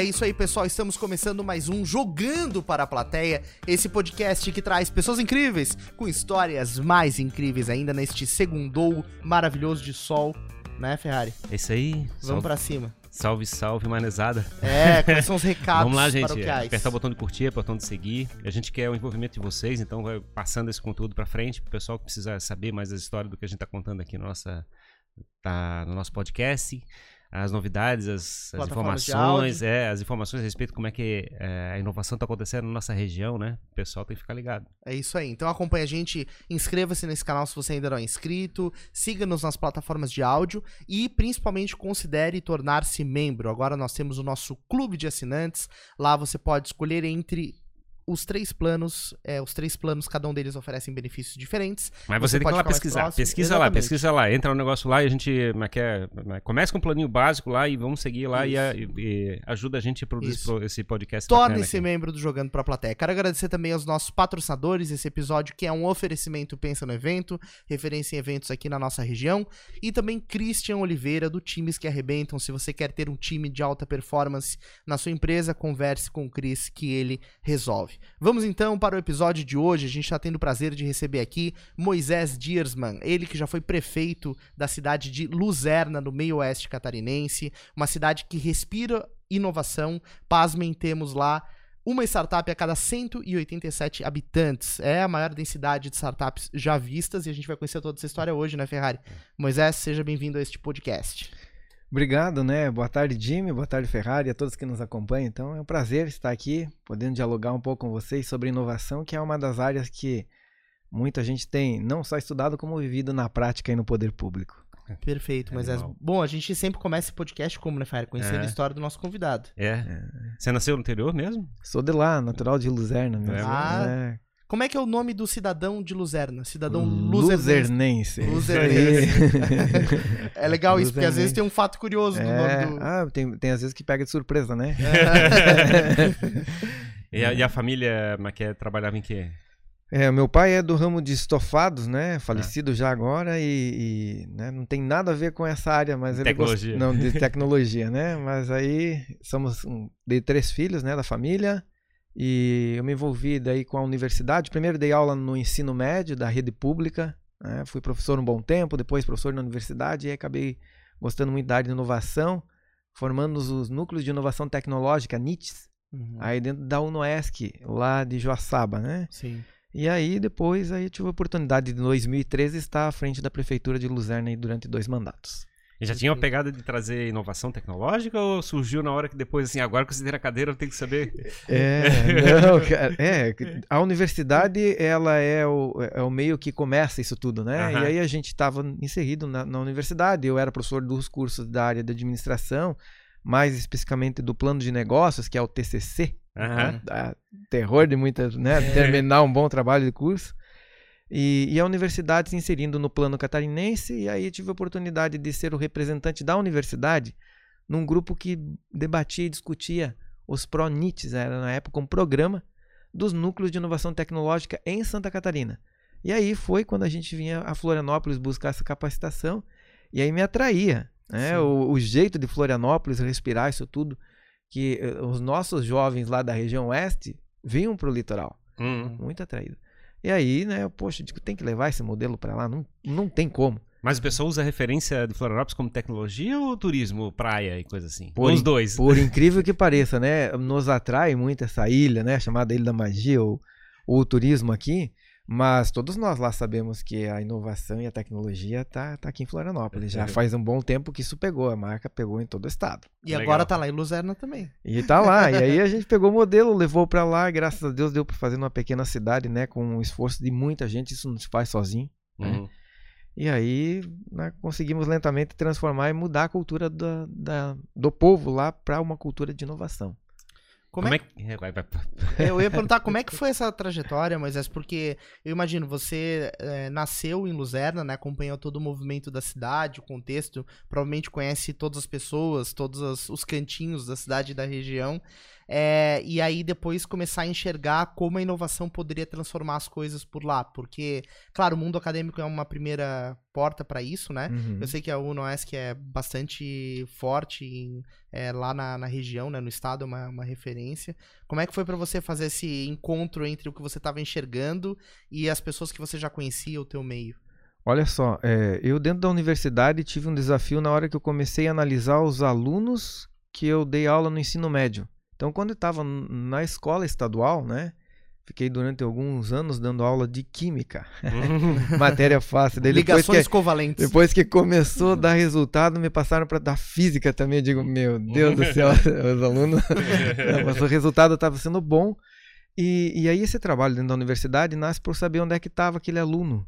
É isso aí, pessoal, estamos começando mais um Jogando para a Plateia, esse podcast que traz pessoas incríveis com histórias mais incríveis ainda neste segundou maravilhoso de sol, né, Ferrari? É isso aí. Vamos pra cima. Salve, salve, manezada. É, quais são os recados? Vamos lá, gente. Apertar o botão de curtir, o botão de seguir. A gente quer o envolvimento de vocês, então vai passando esse conteúdo para frente, pro pessoal que precisa saber mais das histórias do que a gente tá contando aqui no nosso podcast. As novidades, as informações, as informações a respeito de como é que a inovação está acontecendo na nossa região, né? O pessoal tem que ficar ligado. É isso aí. Então acompanha a gente, inscreva-se nesse canal se você ainda não é inscrito, siga-nos nas plataformas de áudio e principalmente considere tornar-se membro. Agora nós temos o nosso clube de assinantes, lá você pode escolher entre os três planos, cada um deles oferecem benefícios diferentes. Mas você tem que ir lá pesquisar. Pesquisa lá, entra no negócio lá e a gente começa com um planinho básico lá e vamos seguir lá e ajuda a gente a produzir esse podcast. Torne-se membro do Jogando para a Plateia. Quero agradecer também aos nossos patrocinadores, esse episódio que é um oferecimento Pensa no Evento, referência em eventos aqui na nossa região, e também Christian Oliveira, do Times que Arrebentam. Se você quer ter um time de alta performance na sua empresa, converse com o Chris que ele resolve. Vamos então para o episódio de hoje. A gente está tendo o prazer de receber aqui Moisés Diersman, ele que já foi prefeito da cidade de Luzerna, no meio-oeste catarinense, uma cidade que respira inovação. Pasmem, temos lá uma startup a cada 187 habitantes. É a maior densidade de startups já vistas e a gente vai conhecer toda essa história hoje, né, Ferrari? Moisés, seja bem-vindo a este podcast. Obrigado, né? Boa tarde, Jimmy, boa tarde, Ferrari, a todos que nos acompanham. Então, é um prazer estar aqui, podendo dialogar um pouco com vocês sobre inovação, que é uma das áreas que muita gente tem não só estudado, como vivido na prática e no poder público. Perfeito, mas bom, a gente sempre começa esse podcast como, né, Ferrari? Conhecendo a história do nosso convidado. Você nasceu no interior mesmo? Sou de lá, natural de Luzerna mesmo. Como é que é o nome do cidadão de Luzerna? Cidadão luzernense. É legal isso, porque às vezes tem um fato curioso no nome do... Tem às vezes que pega de surpresa, né? E a família Maquia trabalhava em quê? Meu pai é do ramo de estofados, né? Falecido já agora e não tem nada a ver com essa área, mas tecnologia. De tecnologia, né? Mas aí somos de três filhos, né, da família. E eu me envolvi daí com a universidade. Primeiro dei aula no ensino médio da rede pública, né? Fui professor um bom tempo, depois professor na universidade e acabei gostando muito da área de inovação, formando os núcleos de inovação tecnológica, NITs, aí dentro da UNOESC, lá de Joaçaba, né? Sim. E aí depois eu tive a oportunidade de, em 2013, estar à frente da prefeitura de Luzerna durante 2 mandatos. E já tinha uma pegada de trazer inovação tecnológica ou surgiu na hora que depois, assim, agora que você tem a cadeira, eu tenho que saber? A universidade, ela é o meio que começa isso tudo, né? E aí a gente estava inserido na universidade, eu era professor dos cursos da área de administração, mais especificamente do plano de negócios, que é o TCC, terror de muitas, né? Terminar um bom trabalho de curso. E a universidade se inserindo no plano catarinense, e aí tive a oportunidade de ser o representante da universidade num grupo que debatia e discutia os PRONITs, era na época um programa dos núcleos de inovação tecnológica em Santa Catarina. E aí foi quando a gente vinha a Florianópolis buscar essa capacitação, e aí me atraía, né, o jeito de Florianópolis respirar isso tudo, que os nossos jovens lá da região oeste vinham para o litoral, muito atraído. E aí, né, eu digo, tem que levar esse modelo para lá, não tem como. Mas o pessoal usa a referência de Florianópolis como tecnologia ou turismo, praia e coisa assim? Os dois. Por incrível que pareça, né, nos atrai muito essa ilha, né, chamada Ilha da Magia, ou o turismo aqui, mas todos nós lá sabemos que a inovação e a tecnologia tá aqui em Florianópolis. Já faz um bom tempo que isso pegou, a marca pegou em todo o estado. E agora tá lá em Luzerna também. E tá lá, e aí a gente pegou o modelo, levou para lá, graças a Deus deu para fazer numa pequena cidade, né, com o esforço de muita gente, isso não se faz sozinho, né? E aí conseguimos lentamente transformar e mudar a cultura do povo lá para uma cultura de inovação. Eu ia perguntar como é que foi essa trajetória, Moisés, porque eu imagino, você nasceu em Luzerna, né, acompanhou todo o movimento da cidade, o contexto, provavelmente conhece todas as pessoas, todos os cantinhos da cidade e da região. e aí depois começar a enxergar como a inovação poderia transformar as coisas por lá, porque, claro, o mundo acadêmico é uma primeira porta para isso, né? Uhum. Eu sei que a UNOESC é bastante forte em, lá na região, né? No estado é uma referência. Como é que foi para você fazer esse encontro entre o que você estava enxergando e as pessoas que você já conhecia, o teu meio? Olha só, eu dentro da universidade tive um desafio na hora que eu comecei a analisar os alunos que eu dei aula no ensino médio. Então, quando eu estava na escola estadual, né, fiquei durante alguns anos dando aula de química, matéria fácil. Daí, ligações covalentes. Depois que começou a dar resultado, me passaram para dar física também. Eu digo, meu Deus do céu, os alunos, mas o resultado estava sendo bom. E aí esse trabalho dentro da universidade nasce por saber onde é que estava aquele aluno.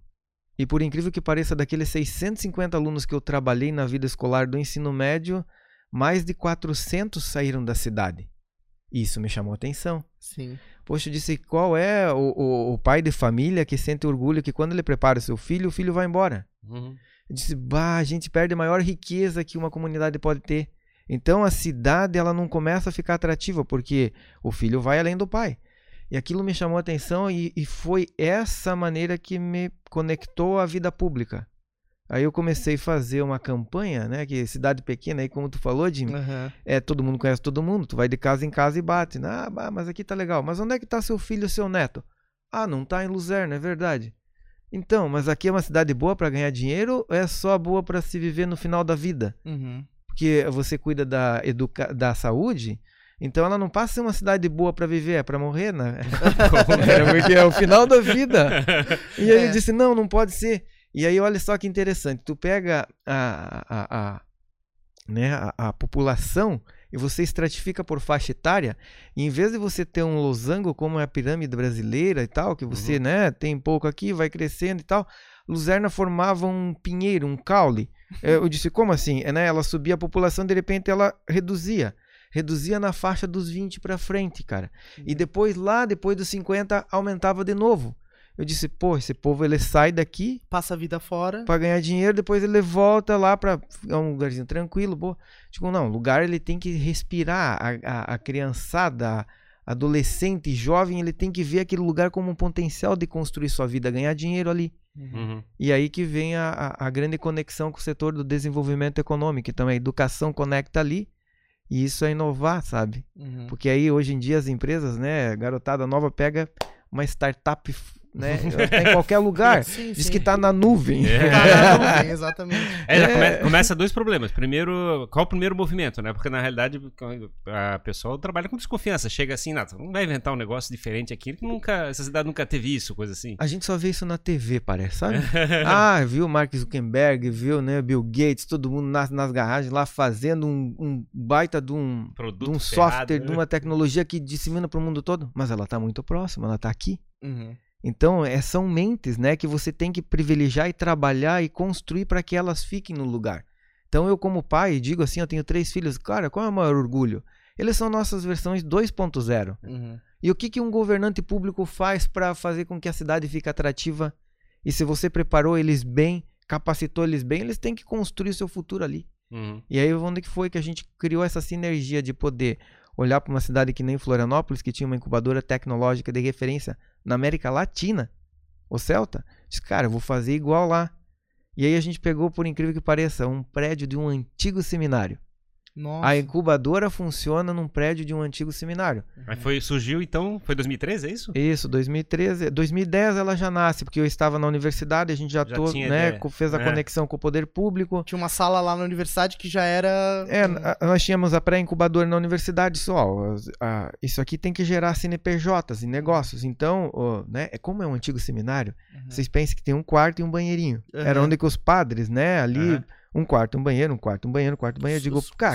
E por incrível que pareça, daqueles 650 alunos que eu trabalhei na vida escolar do ensino médio, mais de 400 saíram da cidade. Isso me chamou a atenção. Sim. Poxa, eu disse, qual é o pai de família que sente orgulho que quando ele prepara seu filho, o filho vai embora? Uhum. Eu disse, bah, a gente perde a maior riqueza que uma comunidade pode ter. Então a cidade ela não começa a ficar atrativa, porque o filho vai além do pai. E aquilo me chamou a atenção e foi essa maneira que me conectou à vida pública. Aí eu comecei a fazer uma campanha, né? Que cidade pequena, aí como tu falou, Jimmy, uhum. Todo mundo conhece todo mundo. Tu vai de casa em casa e bate. Ah, mas aqui tá legal. Mas onde é que tá seu filho e seu neto? Ah, não tá em Luzerna, é verdade. Então, mas aqui é uma cidade boa para ganhar dinheiro ou é só boa para se viver no final da vida? Uhum. Porque você cuida da saúde... Então ela não passa a ser uma cidade boa para viver, é para morrer, né? Porque é o final da vida. E aí eu disse, não pode ser. E aí olha só que interessante, tu pega a população e você estratifica por faixa etária, e em vez de você ter um losango como é a pirâmide brasileira e tal, que você uhum. né, tem pouco aqui, vai crescendo e tal, Luzerna formava um pinheiro, um caule. Eu disse, como assim? Né, ela subia a população, de repente ela reduzia. Reduzia na faixa dos 20 para frente, cara. E depois, lá depois dos 50, aumentava de novo. Eu disse, pô, esse povo ele sai daqui... Passa a vida fora. Para ganhar dinheiro, depois ele volta lá para um lugarzinho tranquilo. Pô. Tipo, não, lugar ele tem que respirar. A criançada, a adolescente, jovem, ele tem que ver aquele lugar como um potencial de construir sua vida, ganhar dinheiro ali. Uhum. E aí que vem a grande conexão com o setor do desenvolvimento econômico. Então a educação conecta ali. E isso é inovar, sabe? Uhum. Porque aí, hoje em dia, as empresas, né? Garotada nova pega uma startup, né? Em qualquer lugar. Sim, diz sim. que tá na nuvem. Tá na nuvem, exatamente. Começa dois problemas. Primeiro, qual o primeiro movimento, né? Porque, na realidade, a pessoa trabalha com desconfiança. Chega assim, não vai inventar um negócio diferente aqui. Essa cidade nunca teve isso, coisa assim. A gente só vê isso na TV, parece, sabe? Viu Mark Zuckerberg, viu, né? Bill Gates, todo mundo nas garragens lá fazendo um baita de um software, de uma tecnologia que dissemina para o mundo todo. Mas ela tá muito próxima, ela tá aqui. Uhum. Então, são mentes, né, que você tem que privilegiar e trabalhar e construir para que elas fiquem no lugar. Então, eu como pai, digo assim, eu tenho 3 filhos. Cara, qual é o maior orgulho? Eles são nossas versões 2.0. Uhum. E o que um governante público faz para fazer com que a cidade fique atrativa? E se você preparou eles bem, capacitou eles bem, eles têm que construir o seu futuro ali. Uhum. E aí, onde que foi que a gente criou essa sinergia de poder olhar para uma cidade que nem Florianópolis, que tinha uma incubadora tecnológica de referência na América Latina, o Celta, disse, cara, eu vou fazer igual lá. E aí a gente pegou, por incrível que pareça, um prédio de um antigo seminário. Nossa. A incubadora funciona num prédio de um antigo seminário. Mas surgiu então, foi 2013, é isso? Isso, 2013. 2010 ela já nasce, porque eu estava na universidade, a gente já tinha, né, fez a conexão com o poder público. Tinha uma sala lá na universidade que já era... nós tínhamos a pré-incubadora na universidade, isso aqui tem que gerar CNPJs e negócios. Então, né, como é um antigo seminário, vocês pensam que tem um quarto e um banheirinho. Uhum. Era onde que os padres, né, ali... Uhum. Um quarto, um banheiro, um quarto, um banheiro, um quarto, um banheiro. Eu digo, cara,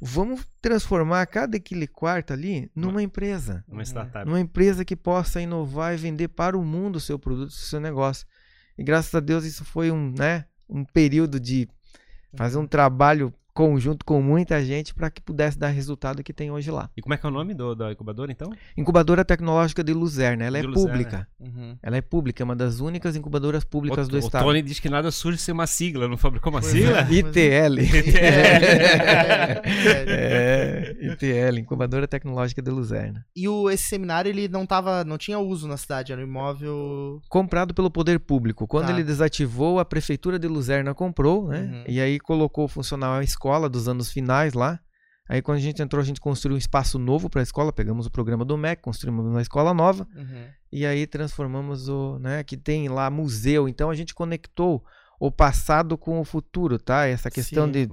vamos transformar cada aquele quarto ali numa empresa. Uma startup. Numa empresa que possa inovar e vender para o mundo o seu produto, o seu negócio. E graças a Deus isso foi um período de fazer um trabalho conjunto com muita gente para que pudesse dar resultado que tem hoje lá. E como é que é o nome da incubadora, então? Incubadora Tecnológica de Luzerna. Ela é pública. Uhum. Ela é pública, é uma das únicas incubadoras públicas do Estado. O Tony diz que nada surge sem uma sigla, não fabricou uma sigla? ITL. ITL, Incubadora Tecnológica de Luzerna. E esse seminário, ele não tinha uso na cidade, era um imóvel... comprado pelo poder público. Quando ele desativou, a prefeitura de Luzerna comprou, né? Uhum. E aí colocou o funcional à escola dos anos finais lá. Aí quando a gente entrou, a gente construiu um espaço novo para a escola, pegamos o programa do MEC, construímos uma escola nova, e aí transformamos o, né, que tem lá museu. Então a gente conectou o passado com o futuro, tá? Essa questão de,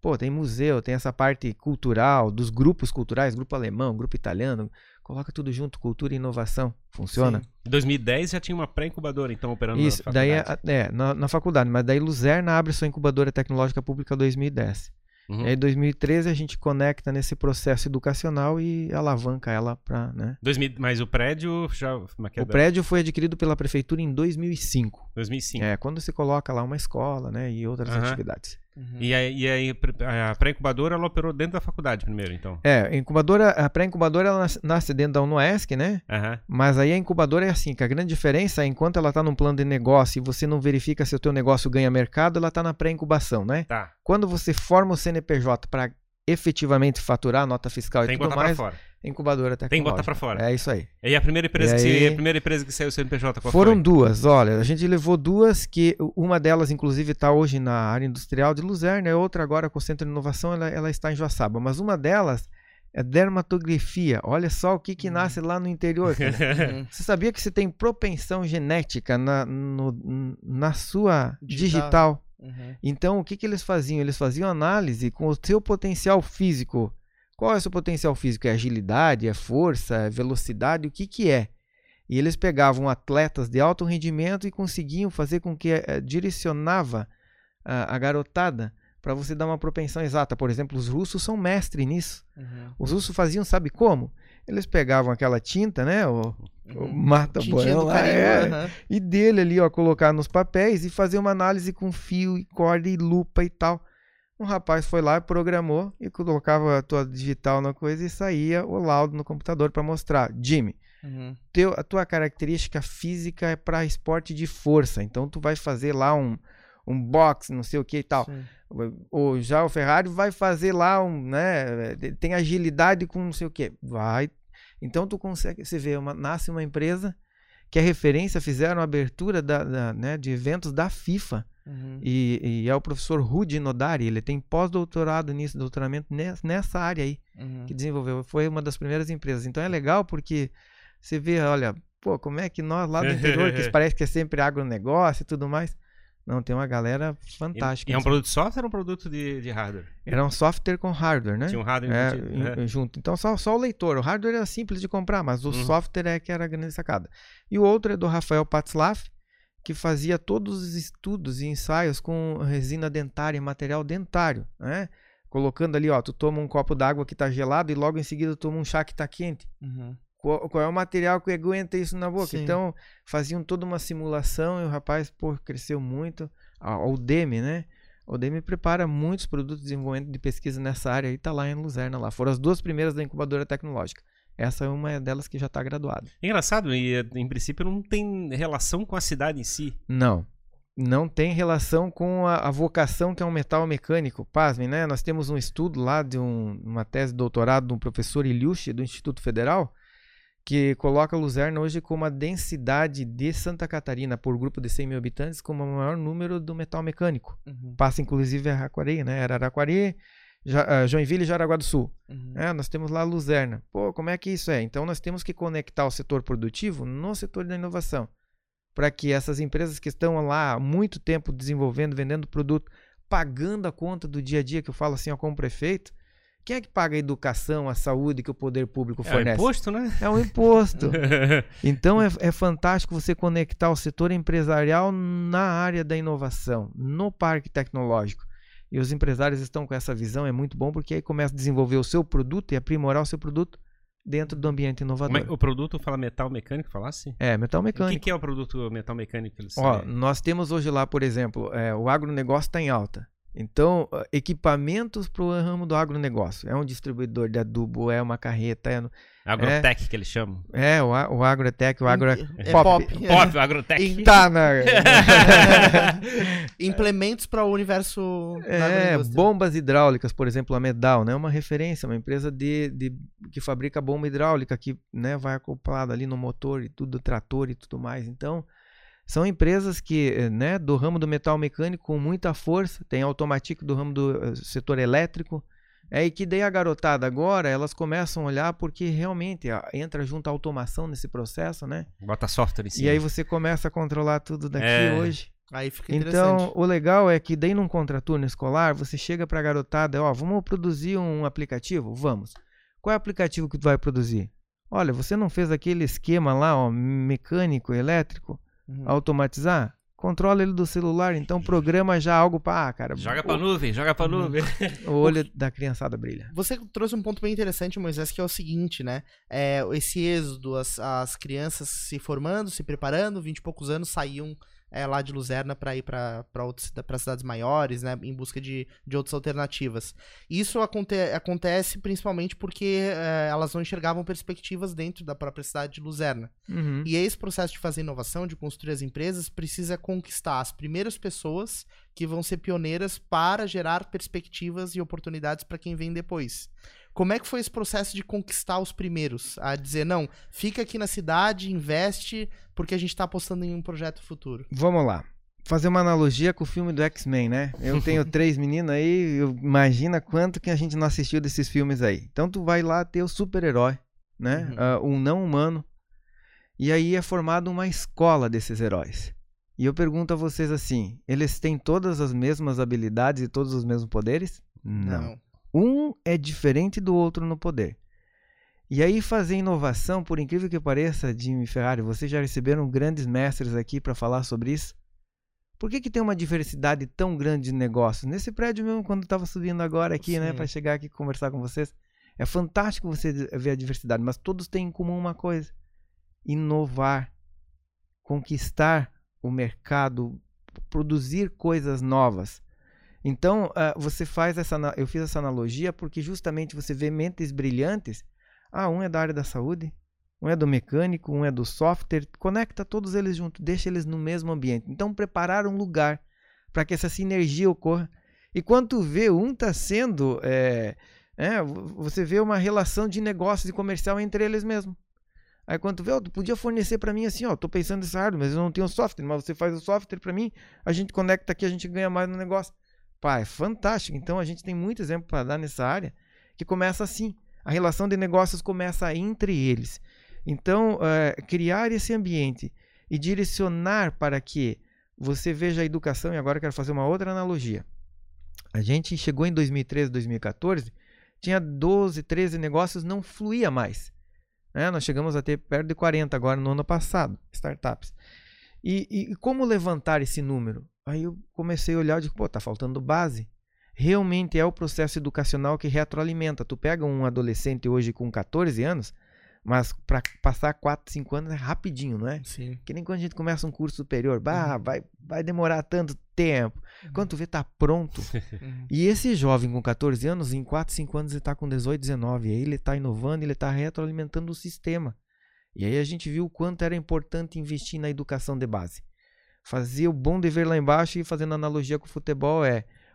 pô, tem museu, tem essa parte cultural, dos grupos culturais, grupo alemão, grupo italiano, coloca tudo junto, cultura e inovação, funciona. Sim. Em 2010 já tinha uma pré-incubadora, então, operando na faculdade. Daí, na faculdade, mas daí Luzerna abre sua incubadora tecnológica pública em 2010. Uhum. E aí, em 2013, a gente conecta nesse processo educacional e alavanca ela para... Né? Mas o prédio já... O prédio foi adquirido pela prefeitura em 2005. 2005. É, quando se coloca lá uma escola, né, e outras atividades. Uhum. E aí a pré-incubadora, ela operou dentro da faculdade primeiro, então? É, a pré-incubadora, ela nasce dentro da UNOESC, né? Uhum. Mas aí a incubadora é assim, que a grande diferença é, enquanto ela está num plano de negócio e você não verifica se o teu negócio ganha mercado, ela está na pré-incubação, né? Tá. Quando você forma o CNPJ para efetivamente faturar nota fiscal e tudo mais... Incubadora tecnológica. Tem que botar pra fora. É isso aí. E a primeira empresa, que saiu do CNPJ? Qual foi? Duas, olha, a gente levou duas, que uma delas inclusive está hoje na área industrial de Luzerna, e outra agora com o Centro de Inovação, ela está em Joaçaba. Mas uma delas é dermatografia. Olha só o que nasce lá no interior. Você sabia que você tem propensão genética na sua digital? Então o que eles faziam? Eles faziam análise com o seu potencial físico. Qual é o seu potencial físico? É agilidade? É força? É velocidade? O que é? E eles pegavam atletas de alto rendimento e conseguiam fazer com que direcionava a garotada para você dar uma propensão exata. Por exemplo, os russos são mestres nisso. Os russos faziam, sabe como? Eles pegavam aquela tinta, né? O mata-boião lá, e dele ali, ó, colocar nos papéis e fazer uma análise com fio, e corda e lupa e tal. Um rapaz foi lá, programou e colocava a tua digital na coisa e saía o laudo no computador para mostrar. Jimmy, a tua característica física é para esporte de força, então tu vai fazer lá um boxe, não sei o que e tal. Sim. Ou já o Ferrari vai fazer lá tem agilidade com não sei o que. Vai. Então tu consegue, você vê, nasce uma empresa que é referência, fizeram a abertura de eventos da FIFA. E é o professor Rudy Nodari, ele tem pós-doutorado nisso, doutoramento nessa área aí, que desenvolveu, foi uma das primeiras empresas. Então é legal porque você vê, olha, pô, como é que nós lá do interior, que parece que é sempre agronegócio e tudo mais, não, tem uma galera fantástica. E é um produto de software ou um produto de hardware? Era um software com hardware, né? Tinha um hardware junto. Então só o leitor, o hardware era simples de comprar, mas o software é que era a grande sacada. E o outro é do Rafael Patzlaff, que fazia todos os estudos e ensaios com resina dentária e material dentário, né? Colocando ali, ó, tu toma um copo d'água que tá gelado e logo em seguida tu toma um chá que tá quente. Qual é o material que aguenta isso na boca? Sim. Então, faziam toda uma simulação e o rapaz, pô, cresceu muito. O DEM, né? O DEM prepara muitos produtos de desenvolvimento de pesquisa nessa área e tá lá em Luzerna, lá. Foram as duas primeiras da incubadora tecnológica. Essa é uma delas que já está graduada. Engraçado, e em princípio não tem relação com a cidade em si. Não, não tem relação com a vocação que é um metal mecânico. Pasmem, né? Nós temos um estudo lá de uma tese de doutorado de um professor Ilushi, do Instituto Federal, que coloca Luzerna hoje como a densidade de Santa Catarina por grupo de 100 mil habitantes como o maior número do metal mecânico. Passa inclusive Araraquari, né? Araraquari... Joinville e Jaraguá do Sul. Nós temos lá Luzerna. Pô, como é que isso é? Então nós temos que conectar o setor produtivo no setor da inovação, para que essas empresas que estão lá há muito tempo desenvolvendo, vendendo produto, pagando a conta do dia a dia, que eu falo assim, ó, como prefeito, quem é que paga a educação, a saúde que o poder público fornece? É um imposto, né? É um imposto. Então é fantástico você conectar o setor empresarial na área da inovação, no parque tecnológico. E os empresários estão com essa visão, é muito bom, porque aí começa a desenvolver o seu produto e aprimorar o seu produto dentro do ambiente inovador. O produto fala metal mecânico, falasse? É, metal mecânico. O que é o produto metal mecânico? Ó, nós temos hoje lá, por exemplo, o agronegócio está em alta. Então, equipamentos para o ramo do agronegócio. É um distribuidor de adubo, é uma carreta. Agrotech, que eles chamam. É, o agrotech, o agro... Pop, agrotech. Tá, na... Implementos para o universo... É, bombas hidráulicas, por exemplo, a Medal, né? Uma referência, uma empresa que fabrica bomba hidráulica, que, né, vai acoplada ali no motor e tudo, trator e tudo mais. Então... São empresas que, né, do ramo do metal mecânico com muita força, tem Automatic do ramo do setor elétrico, e que daí a garotada agora, elas começam a olhar porque realmente entra junto a automação nesse processo, né? Bota software em cima. E aí você começa a controlar tudo daqui hoje. Aí fica interessante. Então, o legal é que daí num contraturno escolar, você chega para a garotada, ó, vamos produzir um aplicativo? Vamos. Qual é o aplicativo que tu vai produzir? Olha, você não fez aquele esquema lá, ó, mecânico, elétrico? Automatizar, controla ele do celular, então programa já algo para, cara. Joga pra nuvem. O olho da criançada brilha. Você trouxe um ponto bem interessante, Moisés, que é o seguinte, né? Esse êxodo, as crianças se formando, se preparando, 20 e poucos anos saíam lá de Luzerna para ir para cidades maiores, né? Em busca de outras alternativas. Isso acontece principalmente porque elas não enxergavam perspectivas dentro da própria cidade de Luzerna. Uhum. E esse processo de fazer inovação, de construir as empresas, precisa conquistar as primeiras pessoas que vão ser pioneiras para gerar perspectivas e oportunidades para quem vem depois. Como é que foi esse processo de conquistar os primeiros? A dizer, não, fica aqui na cidade, investe, porque a gente está apostando em um projeto futuro. Vamos lá. Fazer uma analogia com o filme do X-Men, né? Eu tenho 3 meninas aí, imagina quanto que a gente não assistiu desses filmes aí. Então tu vai lá ter o super-herói, né? Um não-humano. E aí é formada uma escola desses heróis. E eu pergunto a vocês assim, eles têm todas as mesmas habilidades e todos os mesmos poderes? Não. Um é diferente do outro no poder. E aí fazer inovação, por incrível que pareça, Jimmy Ferrari, vocês já receberam grandes mestres aqui para falar sobre isso? Por que tem uma diversidade tão grande de negócios? Nesse prédio mesmo, quando eu estava subindo agora aqui, né, para chegar aqui e conversar com vocês, é fantástico você ver a diversidade, mas todos têm em comum uma coisa: inovar, conquistar o mercado, produzir coisas novas. Então, você faz essa... Eu fiz essa analogia porque justamente você vê mentes brilhantes. Ah, um é da área da saúde, um é do mecânico, um é do software. Conecta todos eles juntos, deixa eles no mesmo ambiente. Então, preparar um lugar para que essa sinergia ocorra. E quando tu vê, um está sendo... você vê uma relação de negócios e comercial entre eles mesmo. Aí quando tu vê, tu podia fornecer para mim assim, ó, tô pensando nessa hardware, mas eu não tenho software, mas você faz o software para mim, a gente conecta aqui, a gente ganha mais no negócio. Pá, é fantástico. Então a gente tem muito exemplo para dar nessa área que começa assim. A relação de negócios começa entre eles. Então, criar esse ambiente e direcionar para que você veja a educação. E agora eu quero fazer uma outra analogia. A gente chegou em 2013, 2014, tinha 12, 13 negócios, não fluía mais. Nós chegamos a ter perto de 40 agora no ano passado, startups. E como levantar esse número? Aí eu comecei a olhar e digo, pô, tá faltando base. Realmente é o processo educacional que retroalimenta. Tu pega um adolescente hoje com 14 anos, mas para passar 4, 5 anos é rapidinho, não é? Sim. Que nem quando a gente começa um curso superior, vai demorar tanto tempo. Quando tu vê, tá pronto. E esse jovem com 14 anos, em 4, 5 anos ele tá com 18, 19. E aí ele tá inovando, ele tá retroalimentando o sistema. E aí a gente viu o quanto era importante investir na educação de base. Fazer o bom dever lá embaixo, e fazendo analogia com o futebol,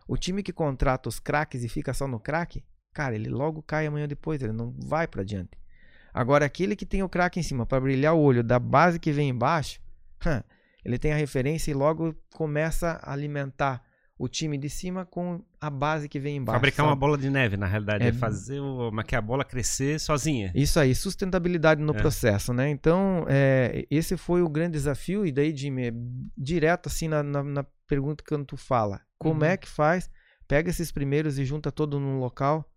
o time que contrata os craques e fica só no craque, cara, ele logo cai amanhã depois, ele não vai para adiante. Agora, aquele que tem o craque em cima para brilhar o olho da base que vem embaixo, ele tem a referência e logo começa a alimentar o time de cima com a base que vem embaixo. Fabricar uma bola de neve, na realidade. É fazer que a bola crescer sozinha. Isso aí, sustentabilidade no processo, né? Então, esse foi o grande desafio. E daí, Jimmy, direto assim na pergunta que tu fala. Como é que faz? Pega esses primeiros e junta todo num local.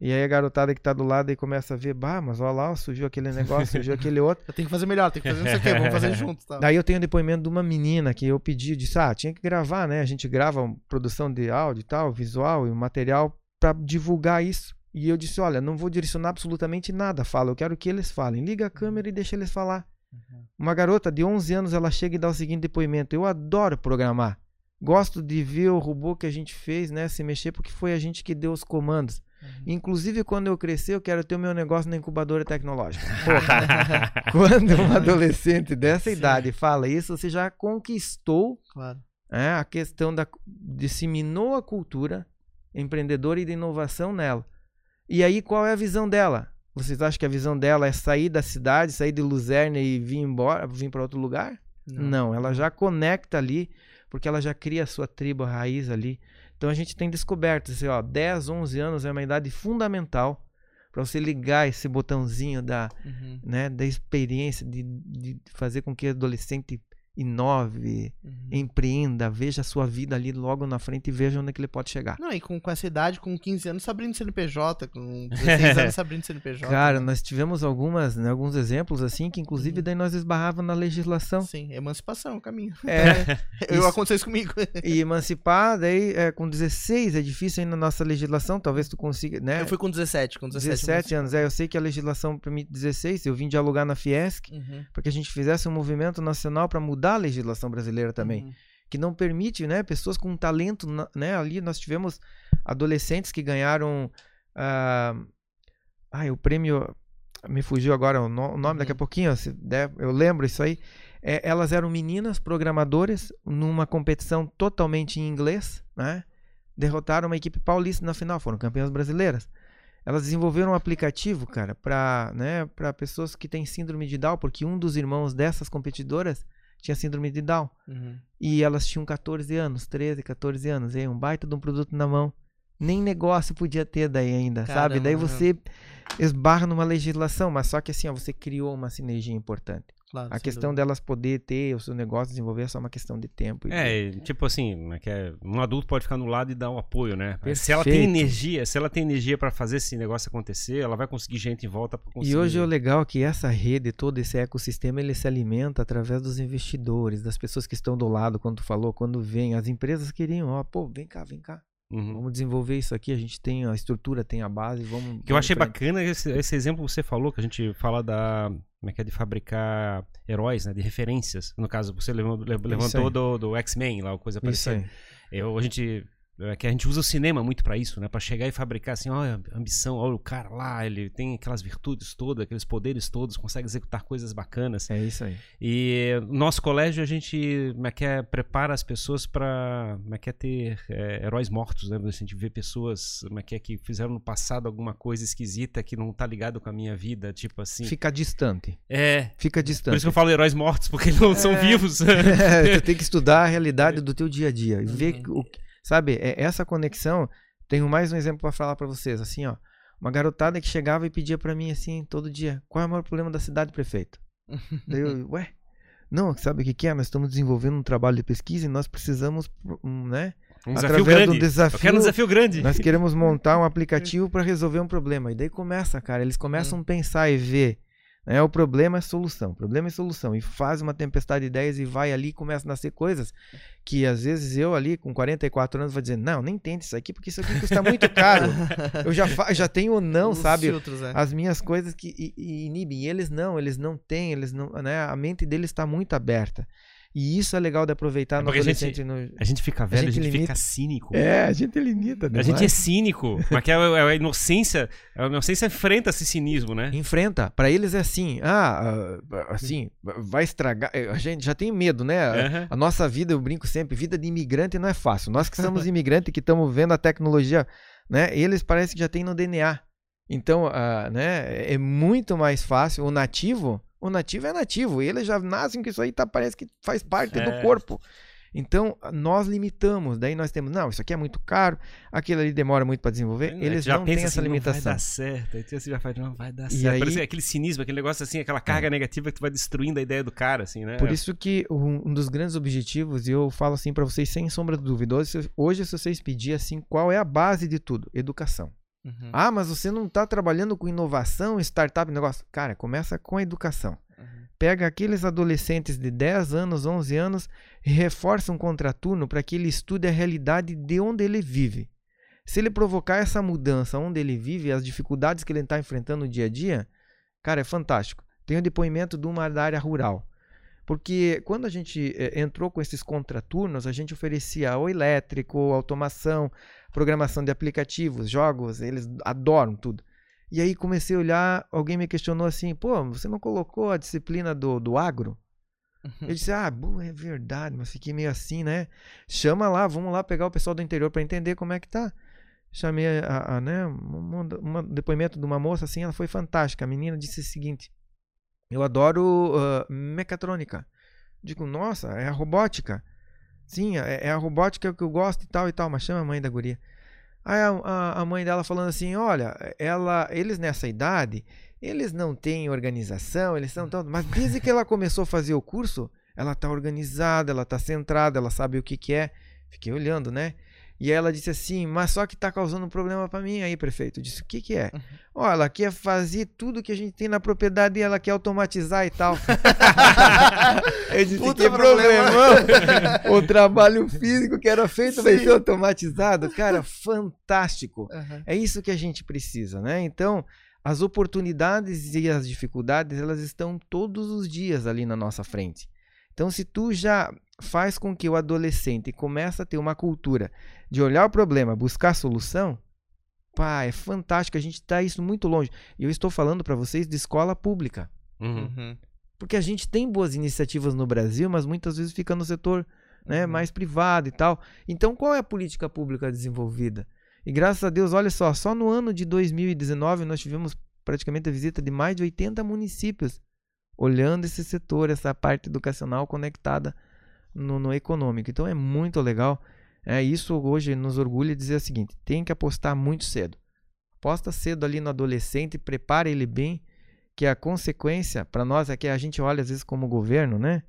E aí a garotada que tá do lado aí começa a ver, mas olha lá, surgiu aquele negócio, surgiu aquele outro. Eu tenho que fazer melhor, tenho que fazer isso aqui, vamos fazer juntos. Tá? Daí eu tenho um depoimento de uma menina que eu pedi, disse, tinha que gravar, né? A gente grava produção de áudio e tal, visual e material para divulgar isso. E eu disse, olha, não vou direcionar absolutamente nada, eu quero que eles falem. Liga a câmera e deixa eles falar. Uma garota de 11 anos, ela chega e dá o seguinte depoimento, eu adoro programar. Gosto de ver o robô que a gente fez, né, se mexer, porque foi a gente que deu os comandos. Inclusive, quando eu crescer, eu quero ter o meu negócio na incubadora tecnológica. Quando um adolescente dessa idade fala isso, você já conquistou, claro, é, a questão da... disseminou a cultura empreendedora e de inovação nela. E aí, qual é a visão dela? Vocês acham que a visão dela é sair da cidade, sair de Luzerna e vir embora, vir para outro lugar? Não, ela já conecta ali, porque ela já cria a sua tribo, a raiz ali. Então a gente tem descoberto, assim, ó, 10, 11 anos é uma idade fundamental para você ligar esse botãozinho da, né, da experiência, de fazer com que o adolescente inove, empreenda, veja a sua vida ali logo na frente e veja onde é que ele pode chegar. Não, e com essa idade, com 15 anos, abrindo CNPJ, com 16 anos, abrindo CNPJ. Cara, né? Nós tivemos algumas, né, alguns exemplos assim, que inclusive daí nós esbarrava na legislação. Sim, emancipação, o caminho. É, aconteceu isso comigo. E emancipar, daí com 16 é difícil aí na nossa legislação, talvez tu consiga, né? Eu fui com 17 anos, eu sei que a legislação permite 16, eu vim dialogar na Fiesc, para que a gente fizesse um movimento nacional para mudar da legislação brasileira também, que não permite, né, pessoas com talento, né, ali nós tivemos adolescentes que ganharam o prêmio, me fugiu agora o nome, daqui a pouquinho, se der, eu lembro isso aí, elas eram meninas programadoras numa competição totalmente em inglês, né, derrotaram uma equipe paulista na final, foram campeãs brasileiras. Elas desenvolveram um aplicativo, cara, para, né, para pessoas que têm síndrome de Down, porque um dos irmãos dessas competidoras tinha síndrome de Down. E elas tinham 14 anos, 13, 14 anos. E um baita de um produto na mão. Nem negócio podia ter daí ainda, sabe? Daí você esbarra numa legislação, mas só que assim, ó, você criou uma sinergia importante. Claro, a questão delas poder ter o seu negócio, desenvolver, é só uma questão de tempo. Tipo assim, um adulto pode ficar no lado e dar o apoio, né? Se ela tem energia, para fazer esse negócio acontecer, ela vai conseguir gente em volta para conseguir. E hoje é legal que essa rede, todo esse ecossistema, ele se alimenta através dos investidores, das pessoas que estão do lado, quando tu falou, quando vem, as empresas queriam, ó, pô, vem cá, vem cá. Vamos desenvolver isso aqui, a gente tem a estrutura, tem a base, vamos... Que eu achei bacana esse exemplo que você falou, que a gente fala da... Como é que é de fabricar heróis, né? De referências. No caso, você levantou do X-Men lá, coisa parecida. Que a gente usa o cinema muito para isso, né? Para chegar e fabricar assim, olha a ambição, olha o cara lá, ele tem aquelas virtudes todas, aqueles poderes todos, consegue executar coisas bacanas. É isso aí. E no nosso colégio a gente prepara as pessoas para ter heróis mortos, né? A gente vê pessoas que fizeram no passado alguma coisa esquisita que não tá ligado com a minha vida, tipo assim. Fica distante. Fica distante. Por isso que eu falo heróis mortos, porque não são vivos. Tu tem que estudar a realidade do teu dia a dia e ver o que... Sabe, essa conexão, tenho mais um exemplo para falar para vocês, assim, ó, uma garotada que chegava e pedia para mim, assim, todo dia, qual é o maior problema da cidade, prefeito? Daí eu, não, sabe o que é? Nós estamos desenvolvendo um trabalho de pesquisa e nós precisamos, né, através de um desafio, eu quero um desafio grande. Nós queremos montar um aplicativo para resolver um problema. E daí começa, cara, eles começam a pensar e ver, né, o problema é solução, problema é solução, e faz uma tempestade de ideias e vai ali e começa a nascer coisas que às vezes eu ali com 44 anos vou dizer, não, nem tente isso aqui porque isso aqui custa muito caro, eu já tenho sabe, filtros, as minhas coisas que inibem, e eles não têm, né, a mente deles está muito aberta. E isso é legal de aproveitar no adolescente. A gente fica velho, a gente fica cínico. A gente limita. Demais. A gente é cínico. Mas que a inocência, enfrenta esse cinismo, né? Enfrenta. Para eles é assim, assim, vai estragar. A gente já tem medo, né? A nossa vida, eu brinco sempre, vida de imigrante não é fácil. Nós que somos imigrantes, que estamos vendo a tecnologia, né? Eles parecem que já tem no DNA. Então, né? É muito mais fácil. O nativo é nativo, eles já nascem com isso aí, parece que faz parte do corpo. Então, nós limitamos, daí nós temos, não, isso aqui é muito caro, aquilo ali demora muito para desenvolver, eles já não têm essa limitação. Vai dar certo, aí você já faz, não vai dar certo. Por exemplo, aquele cinismo, aquele negócio assim, aquela carga negativa que tu vai destruindo a ideia do cara, assim, né? Por isso que um dos grandes objetivos, e eu falo assim para vocês sem sombra de dúvida, hoje se vocês pedirem assim, qual é a base de tudo? Educação. Ah, mas você não está trabalhando com inovação, startup, negócio. Cara, começa com a educação. Pega aqueles adolescentes de 10 anos, 11 anos e reforça um contraturno para que ele estude a realidade de onde ele vive. Se ele provocar essa mudança onde ele vive, as dificuldades que ele está enfrentando no dia a dia, cara, é fantástico. Tem um depoimento de uma da área rural. Porque quando a gente entrou com esses contraturnos, a gente oferecia o elétrico, automação, programação de aplicativos, jogos, eles adoram tudo. E aí comecei a olhar, alguém me questionou assim, pô, você não colocou a disciplina do agro? Eu disse, ah, é verdade, mas fiquei meio assim, né? Chama lá, vamos lá pegar o pessoal do interior para entender como é que tá. Chamei né, um depoimento de uma moça assim, ela foi fantástica. A menina disse o seguinte, eu adoro mecatrônica. Digo, nossa, é a robótica. Sim, é a robótica que eu gosto e tal, mas chama a mãe da guria. Aí a mãe dela falando assim, olha, eles nessa idade... Eles não têm organização, eles são tão... Mas desde que ela começou a fazer o curso, ela tá organizada, ela tá centrada, ela sabe o que que é. Fiquei olhando, né? E ela disse assim, mas só que tá causando um problema para mim aí, prefeito. Eu disse, o que que é? Ó, ela quer fazer tudo que a gente tem na propriedade e ela quer automatizar e tal. Eu disse, puta, que problema. O trabalho físico que era feito vai ser automatizado. Cara, fantástico. Uhum. É isso que a gente precisa, né? Então... As oportunidades e as dificuldades, elas estão todos os dias ali na nossa frente. Então, se tu já faz com que o adolescente comece a ter uma cultura de olhar o problema, buscar a solução, pá, é fantástico, a gente está isso muito longe. E eu estou falando para vocês de escola pública. Uhum. Porque a gente tem boas iniciativas no Brasil, mas muitas vezes fica no setor, né, mais privado e tal. Então, qual é a política pública desenvolvida? E graças a Deus, olha só no ano de 2019 nós tivemos praticamente a visita de mais de 80 municípios, olhando esse setor, essa parte educacional conectada no econômico. Então é muito legal. É, isso hoje nos orgulha dizer o seguinte, tem que apostar muito cedo. Aposta cedo ali no adolescente, prepara ele bem, que a consequência para nós é que a gente olha às vezes como governo, né?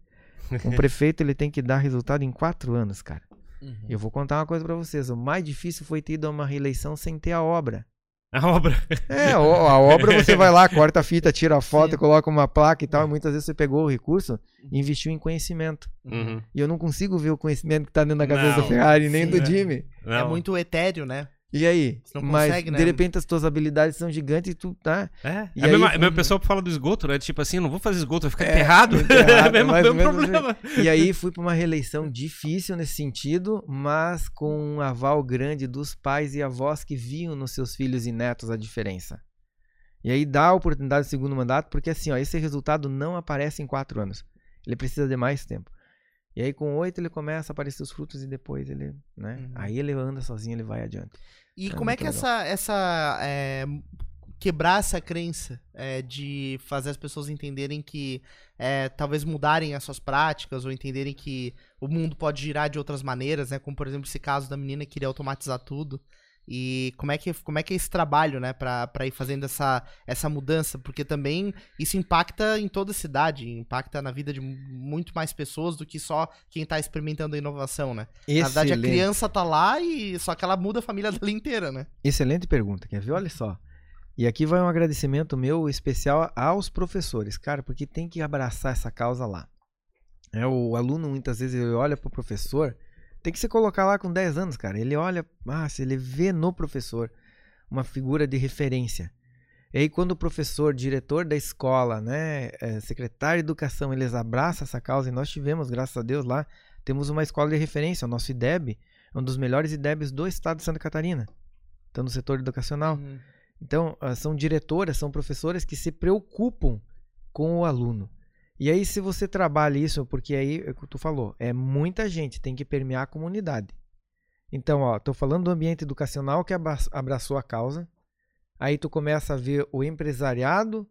O prefeito ele tem que dar resultado em 4 anos, cara. Uhum. Eu vou contar uma coisa pra vocês. O mais difícil foi ter ido a uma reeleição sem ter a obra. A obra? É, a obra você vai lá, corta a fita, tira a foto, sim, coloca uma placa e tal. E muitas vezes você pegou o recurso e investiu em conhecimento. Uhum. E eu não consigo ver o conhecimento que tá dentro da cabeça da Ferrari, nem do Jimmy. Não. É muito etéreo, né? E aí? Você não consegue, mas, né? De repente as tuas habilidades são gigantes e tu tá... É, e aí, a mesma pessoa fala do esgoto, né? Tipo assim, eu não vou fazer esgoto, vai ficar enterrado. É mesmo problema. E aí fui para uma reeleição difícil nesse sentido, mas com um aval grande dos pais e avós que viam nos seus filhos e netos a diferença. E aí dá a oportunidade do segundo mandato, porque assim, ó, esse resultado não aparece em 4 anos. Ele precisa de mais tempo. E aí com 8 ele começa a aparecer os frutos e depois ele, né? Uhum. Aí ele anda sozinho, ele vai adiante. E como é que quebrar essa crença de fazer as pessoas entenderem que talvez mudarem as suas práticas ou entenderem que o mundo pode girar de outras maneiras, né? Como por exemplo esse caso da menina que queria automatizar tudo. E como é que é esse trabalho, né, para ir fazendo essa mudança, porque também isso impacta em toda a cidade, impacta na vida de muito mais pessoas do que só quem tá experimentando a inovação, né? Excelente. Na verdade, a criança tá lá e só que ela muda a família dela inteira, né? Excelente pergunta, quer ver? Olha só. E aqui vai um agradecimento meu especial aos professores, cara, porque tem que abraçar essa causa lá. O aluno muitas vezes ele olha pro professor. Tem que se colocar lá com 10 anos, cara. Ele olha, se ele vê no professor uma figura de referência. E aí quando o professor, diretor da escola, né, secretário de educação, eles abraçam essa causa, e nós tivemos, graças a Deus, lá, temos uma escola de referência. O nosso IDEB é um dos melhores IDEBs do estado de Santa Catarina. Então, no setor educacional. Uhum. Então, são diretoras, são professoras que se preocupam com o aluno. E aí se você trabalha isso, porque aí é o que tu falou, é muita gente, tem que permear a comunidade. Então, ó, tô falando do ambiente educacional que abraçou a causa, aí tu começa a ver o empresariado,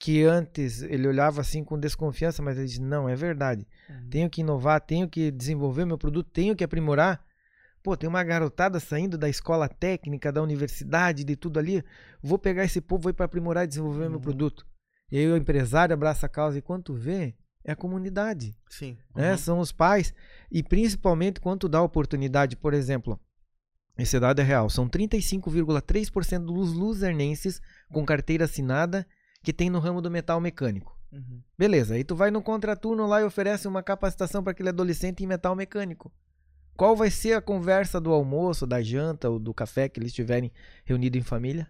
que antes ele olhava assim com desconfiança, mas ele diz, não, é verdade, tenho que inovar, tenho que desenvolver meu produto, tenho que aprimorar. Pô, tem uma garotada saindo da escola técnica, da universidade, de tudo ali, vou pegar esse povo, vou ir para aprimorar e desenvolver meu produto. E aí o empresário abraça a causa e quando tu vê, é a comunidade. Sim. Né? Uhum. São os pais. E principalmente quando tu dá oportunidade, por exemplo, esse dado é real, são 35,3% dos luzernenses com carteira assinada que tem no ramo do metal mecânico. Uhum. Beleza, aí tu vai no contraturno lá e oferece uma capacitação para aquele adolescente em metal mecânico. Qual vai ser a conversa do almoço, da janta ou do café que eles tiverem reunido em família?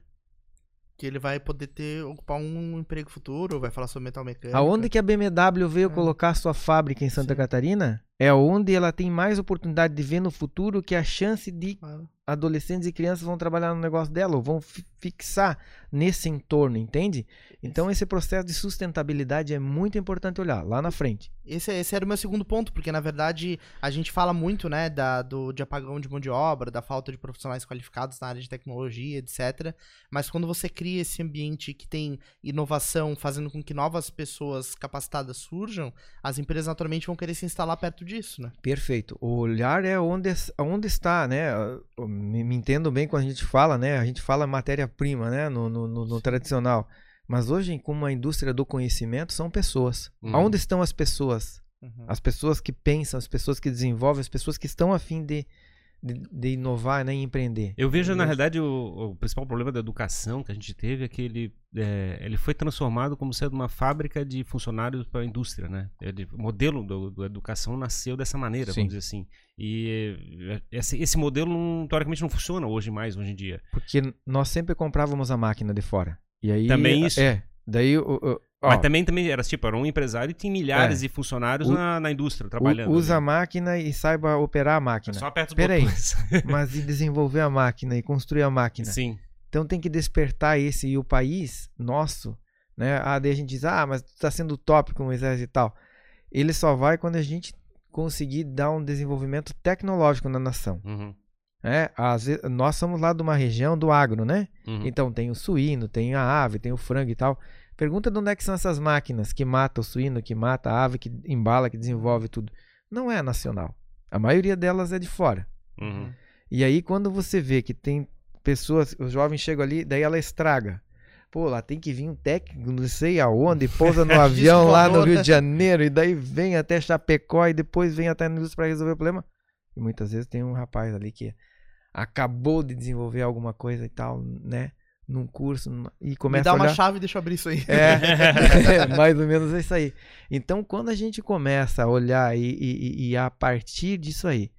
que ele vai poder ter, ocupar um emprego futuro, vai falar sobre metal mecânico. Aonde que a BMW veio colocar sua fábrica em Santa Catarina, é onde ela tem mais oportunidade de ver no futuro que a chance de adolescentes e crianças vão trabalhar no negócio dela, ou vão fixar nesse entorno, entende? Então esse processo de sustentabilidade é muito importante olhar lá na frente. Esse era o meu segundo ponto, porque na verdade a gente fala muito, né, de apagão de mão de obra, da falta de profissionais qualificados na área de tecnologia, etc. Mas quando você cria esse ambiente que tem inovação, fazendo com que novas pessoas capacitadas surjam, as empresas naturalmente vão querer se instalar perto disso, né? Perfeito. O olhar é onde está, né? Eu me entendo bem quando a gente fala, né? A gente fala matéria-prima, né? No tradicional. Mas hoje, como a indústria do conhecimento, são pessoas. Onde estão as pessoas? As pessoas que pensam, as pessoas que desenvolvem, as pessoas que estão a fim de inovar, né, e empreender. Eu vejo, na realidade, o principal problema da educação que a gente teve é que ele foi transformado como sendo uma fábrica de funcionários para a indústria, né? O modelo da educação nasceu dessa maneira, vamos dizer assim. E esse modelo, teoricamente, não funciona hoje em dia. Porque nós sempre comprávamos a máquina de fora. E aí, também isso. Daí mas também era tipo, era um empresário e tinha milhares de funcionários na indústria trabalhando. Usa a máquina e saiba operar a máquina. Só aperta os botões. Mas e desenvolver a máquina e construir a máquina? Sim. Então tem que despertar esse, e o país nosso, né? Daí a gente diz, mas está sendo utópico, Moisés e tal. Ele só vai quando a gente conseguir dar um desenvolvimento tecnológico na nação. Às vezes, nós somos lá de uma região do agro, né? Então tem o suíno, tem a ave, tem o frango e tal. Pergunta de onde é que são essas máquinas que matam o suíno, que mata a ave, que embala, que desenvolve tudo. Não é nacional. A maioria delas é de fora. E aí quando você vê que tem pessoas, os jovens chegam ali, daí ela estraga. Pô, lá tem que vir um técnico, não sei aonde, pousa no avião lá no Rio de Janeiro, e daí vem até Chapecó, e depois vem até a indústria para resolver o problema. E muitas vezes tem um rapaz ali que acabou de desenvolver alguma coisa e tal, né? Num curso, e começa a olhar... Me dá uma chave e deixa eu abrir isso aí. Mais ou menos é isso aí. Então, quando a gente começa a olhar e a partir disso aí...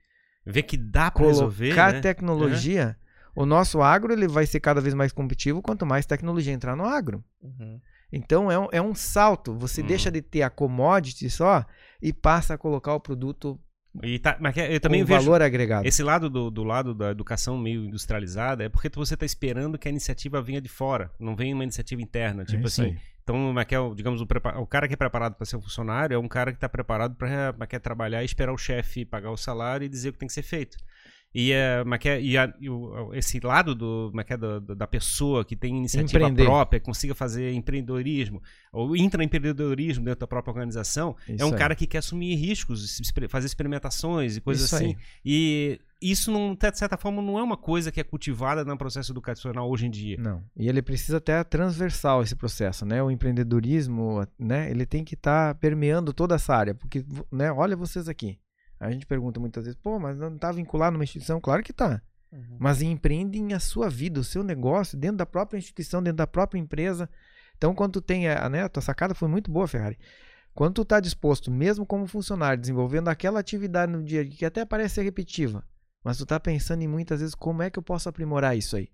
Ver que dá para resolver, né? Colocar tecnologia... O nosso agro, ele vai ser cada vez mais competitivo quanto mais tecnologia entrar no agro. Então, é um salto. Você deixa de ter a commodity só e passa a colocar o produto... mas eu também vejo valor agregado. Esse lado do lado da educação meio industrializada é porque você está esperando que a iniciativa venha de fora, não venha uma iniciativa interna, tipo assim. Então, digamos, o cara que é preparado para ser um funcionário é um cara que está preparado para trabalhar e esperar o chefe pagar o salário e dizer o que tem que ser feito. Esse lado da pessoa que tem iniciativa própria, consiga fazer empreendedorismo ou intraempreendedorismo dentro da própria organização, cara que quer assumir riscos, fazer experimentações e coisas assim. E isso, de certa forma, não é uma coisa que é cultivada no processo educacional hoje em dia. Não. E ele precisa até transversal esse processo, né? O empreendedorismo, né? Ele tem que estar permeando toda essa área, porque, né? Olha vocês aqui. A gente pergunta muitas vezes, pô, mas não está vinculado numa instituição? Claro que está. Mas empreendem a sua vida, o seu negócio, dentro da própria instituição, dentro da própria empresa. Então, quando tu tem, a tua sacada foi muito boa, Ferrari. Quando tu está disposto, mesmo como funcionário, desenvolvendo aquela atividade no dia que até parece ser repetitiva, mas tu está pensando em muitas vezes como é que eu posso aprimorar isso aí.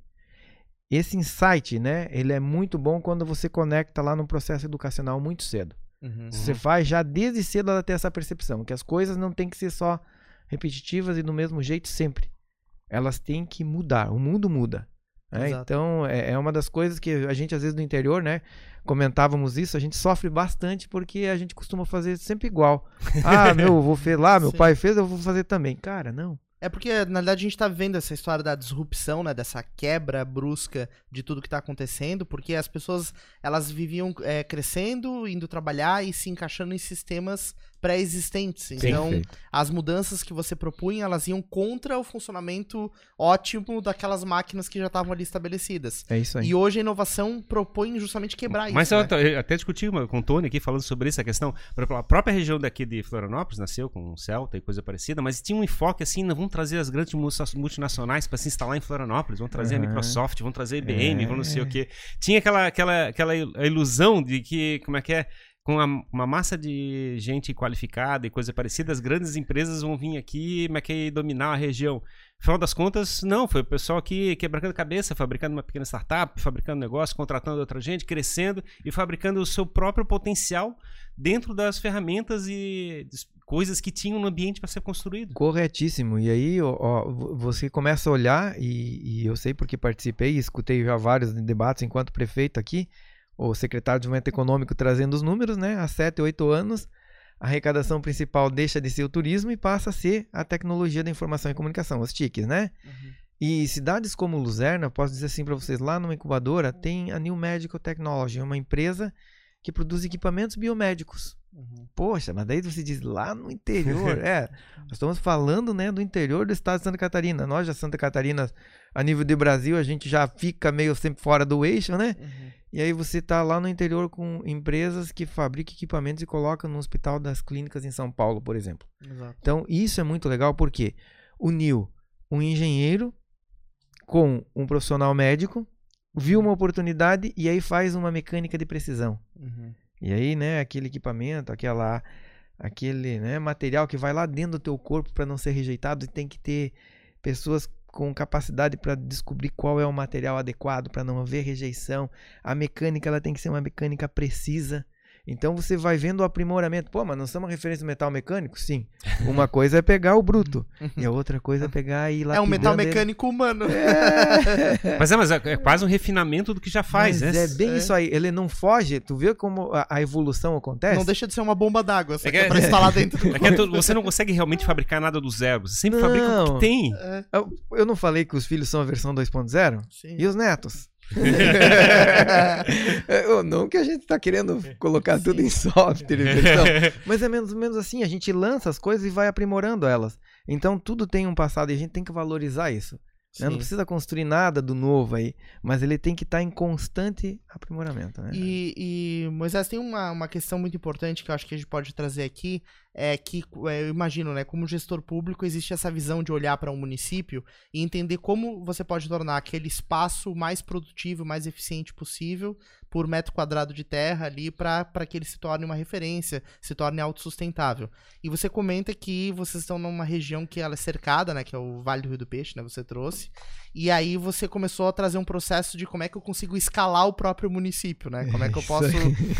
Esse insight, né, ele é muito bom quando você conecta lá no processo educacional muito cedo. Você faz já desde cedo até essa percepção, que as coisas não tem que ser só repetitivas e do mesmo jeito sempre. Elas têm que mudar, o mundo muda. Né? Então, é uma das coisas que a gente, às vezes, no interior, né, comentávamos isso, a gente sofre bastante porque a gente costuma fazer sempre igual. Meu avô fez lá, meu pai fez, eu vou fazer também. Cara, não. É porque, na verdade, a gente tá vendo essa história da disrupção, né? Dessa quebra brusca de tudo que tá acontecendo, porque as pessoas, elas viviam crescendo, indo trabalhar e se encaixando em sistemas pré-existentes. Então, as mudanças que você propunha, elas iam contra o funcionamento ótimo daquelas máquinas que já estavam ali estabelecidas. É isso aí. E hoje a inovação propõe justamente quebrar isso. Mas eu até discuti com o Tony aqui, falando sobre essa questão. A própria região daqui de Florianópolis nasceu com o Celta e coisa parecida, mas tinha um enfoque assim, vamos trazer as grandes multinacionais para se instalar em Florianópolis, vão trazer a Microsoft, vão trazer a IBM, vão não sei o quê. Tinha aquela ilusão de que, com uma massa de gente qualificada e coisa parecida, as grandes empresas vão vir aqui e dominar a região. Afinal das contas, não, foi o pessoal aqui quebrando cabeça, fabricando uma pequena startup, fabricando negócio, contratando outra gente, crescendo e fabricando o seu próprio potencial dentro das ferramentas e coisas que tinham no ambiente para ser construído. Corretíssimo. E aí você começa a olhar, e eu sei porque participei e escutei já vários debates enquanto prefeito aqui, o secretário de Desenvolvimento Econômico trazendo os números, né? Há 7, 8 anos... a arrecadação principal deixa de ser o turismo e passa a ser a tecnologia da informação e comunicação, os TICs, né? Uhum. E cidades como Luzerna, posso dizer assim para vocês, lá numa incubadora tem a New Medical Technology, uma empresa que produz equipamentos biomédicos. Uhum. Poxa, mas daí você diz lá no interior, nós estamos falando, né, do interior do estado de Santa Catarina. Nós já Santa Catarina, a nível de Brasil, a gente já fica meio sempre fora do eixo, né? Uhum. E aí você está lá no interior com empresas que fabricam equipamentos e colocam no Hospital das Clínicas em São Paulo, por exemplo. Exato. Então, isso é muito legal porque uniu um engenheiro com um profissional médico, viu uma oportunidade e aí faz uma mecânica de precisão. Uhum. E aí, né, aquele equipamento, aquele, né, material que vai lá dentro do teu corpo para não ser rejeitado, e tem que ter pessoas com capacidade para descobrir qual é o material adequado para não haver rejeição. A mecânica, ela tem que ser uma mecânica precisa. Então você vai vendo o aprimoramento. Pô, mas não somos referência ao metal mecânico? Sim. Uma coisa é pegar o bruto e a outra coisa é pegar e ir lá. É um metal mecânico humano. É. Mas é quase um refinamento do que já faz, né? É bem isso aí. Ele não foge. Tu vê como a evolução acontece? Não deixa de ser uma bomba d'água. Só que é pra instalar dentro do corpo. Você não consegue realmente fabricar nada do zero. Você sempre fabrica o que tem. É. Eu não falei que os filhos são a versão 2.0? Sim. E os netos? Não que a gente está querendo colocar tudo em software, mas é menos ou menos assim, a gente lança as coisas e vai aprimorando elas. Então tudo tem um passado e a gente tem que valorizar isso, né? Não precisa construir nada do novo aí, mas ele tem que estar em constante aprimoramento, né? E Moisés, tem uma questão muito importante que eu acho que a gente pode trazer aqui, é que eu imagino, né, como gestor público existe essa visão de olhar para um município e entender como você pode tornar aquele espaço mais produtivo, mais eficiente possível por metro quadrado de terra ali, para que ele se torne uma referência, se torne autossustentável. E você comenta que vocês estão numa região que ela é cercada, né, que é o Vale do Rio do Peixe, né, você trouxe, e aí você começou a trazer um processo de como é que eu consigo escalar o próprio município, né, como é que eu posso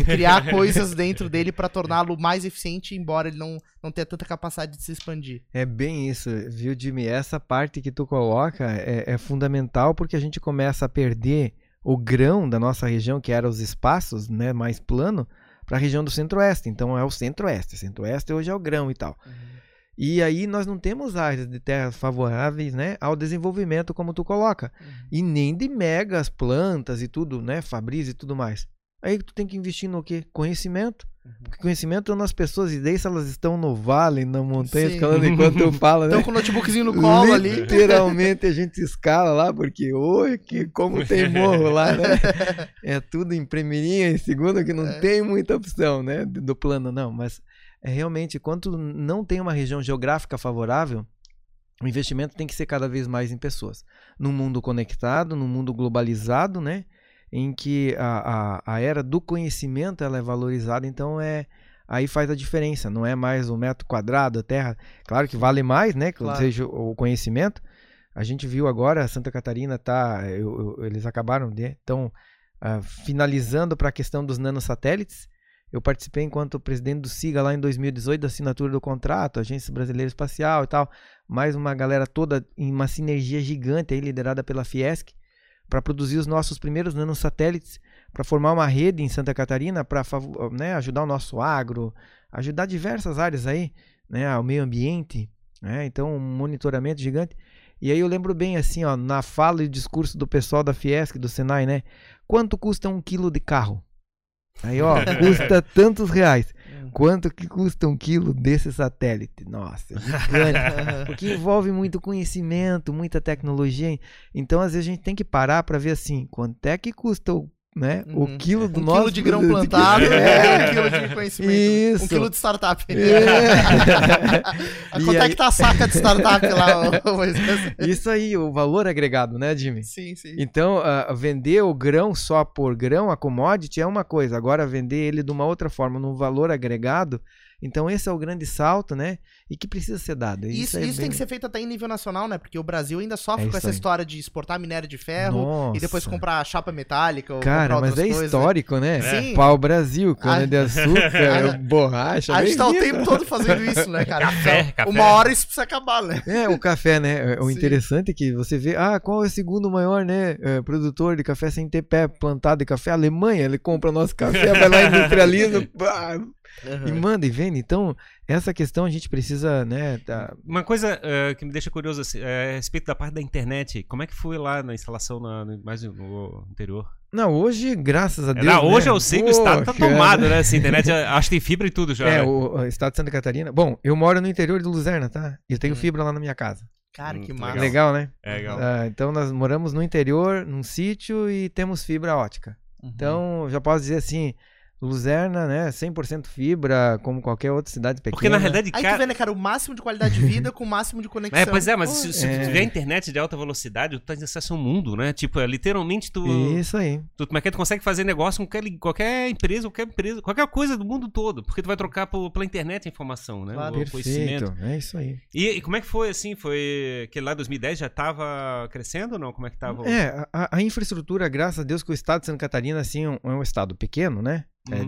criar coisas dentro dele para torná-lo mais eficiente, embora ele não ter tanta capacidade de se expandir. É bem isso, viu, Jimmy? Essa parte que tu coloca é fundamental, porque a gente começa a perder o grão da nossa região, que era os espaços, né, mais plano, para a região do centro-oeste. Então é o centro-oeste. Centro-oeste hoje é o grão e tal. Uhum. E aí nós não temos áreas de terras favoráveis, né, ao desenvolvimento, como tu coloca. Uhum. E nem de megas plantas e tudo, né, Fabris e tudo mais. Aí tu tem que investir no quê? Conhecimento. Porque conhecimento é nas pessoas, e daí se elas estão no vale, na montanha, escalando enquanto eu falo, né? Estão com o notebookzinho no colo ali. Literalmente a gente escala lá, porque como tem morro lá, né? É tudo em primeirinha e segunda, que não tem muita opção, né, do plano, não. Mas é realmente, quando não tem uma região geográfica favorável, o investimento tem que ser cada vez mais em pessoas. Num mundo conectado, num mundo globalizado, né, em que a era do conhecimento ela é valorizada, então aí faz a diferença, não é mais o metro quadrado, a terra, claro que vale mais, né, que seja o conhecimento. A gente viu agora, Santa Catarina eles acabaram finalizando para a questão dos nanosatélites. Eu participei enquanto presidente do SIGA lá em 2018, da assinatura do contrato, Agência Brasileira Espacial e tal, mais uma galera toda em uma sinergia gigante aí, liderada pela Fiesc, para produzir os nossos primeiros nanosatélites, para formar uma rede em Santa Catarina, para, né, ajudar o nosso agro, ajudar diversas áreas aí, né, ao meio ambiente, né, então um monitoramento gigante. E aí eu lembro bem assim, ó, na fala e o discurso do pessoal da Fiesc, do Senai, né, quanto custa 1 quilo de carro? Aí, ó, custa tantos reais. Quanto que custa 1 quilo desse satélite? Nossa, é gigante. Porque envolve muito conhecimento, muita tecnologia. Então, às vezes, a gente tem que parar para ver assim, quanto é que custa o, né, o quilo do nosso... 1 quilo de grão plantado, 1 quilo de conhecimento, 1 quilo de startup. Quanto é que tá a saca de startup lá? Isso aí, o valor agregado, né, Jimmy? Sim, sim. Então, vender o grão só por grão, a commodity, é uma coisa. Agora, vender ele de uma outra forma, num valor agregado, Então esse é o grande salto, né? E que precisa ser dado. Isso tem que ser feito até em nível nacional, né? Porque o Brasil ainda sofre com essa história de exportar minério de ferro e depois comprar chapa metálica ou comprar outras coisas. Cara, mas é histórico, né? Sim. Pau-Brasil, cana de açúcar, borracha. A gente tá o tempo todo fazendo isso, né, cara? Café, café. Uma hora isso precisa acabar, né? É, o café, né? O interessante é que você vê, ah, qual é o segundo maior, né, produtor de café sem ter pé plantado de café? A Alemanha, ele compra nosso café, vai lá e industrializa, pá, e manda e vende. Então, essa questão a gente precisa, né? Uma coisa que me deixa curioso é a respeito da parte da internet. Como é que foi lá na instalação mais no interior? Não, hoje, graças a Deus. Não, hoje, né? Eu sei que o estado tá tomado, né? Essa internet, acho que tem fibra e tudo já. É, o estado de Santa Catarina. Bom, eu moro no interior de Luzerna, tá? E eu tenho fibra lá na minha casa. Cara, que massa. Legal, né? É legal. Então, nós moramos no interior, num sítio, e temos fibra ótica. Então, já posso dizer assim, Luzerna, né, 100% fibra, como qualquer outra cidade pequena. Porque na realidade, cara... Aí tu vê, né, cara, o máximo de qualidade de vida com o máximo de conexão. É, pois é, mas se tu tiver internet de alta velocidade, tu tá em acesso ao mundo, né? Tipo, literalmente tu... Isso aí. Como é que tu consegue fazer negócio com qualquer empresa, qualquer coisa do mundo todo, porque tu vai trocar pela internet a informação, né? Claro. O conhecimento. É isso aí. E como é que foi, assim, foi que lá em 2010 já tava crescendo ou não? Como é que tava? É, a infraestrutura, graças a Deus, que o estado de Santa Catarina, assim, é um estado pequeno, né? É,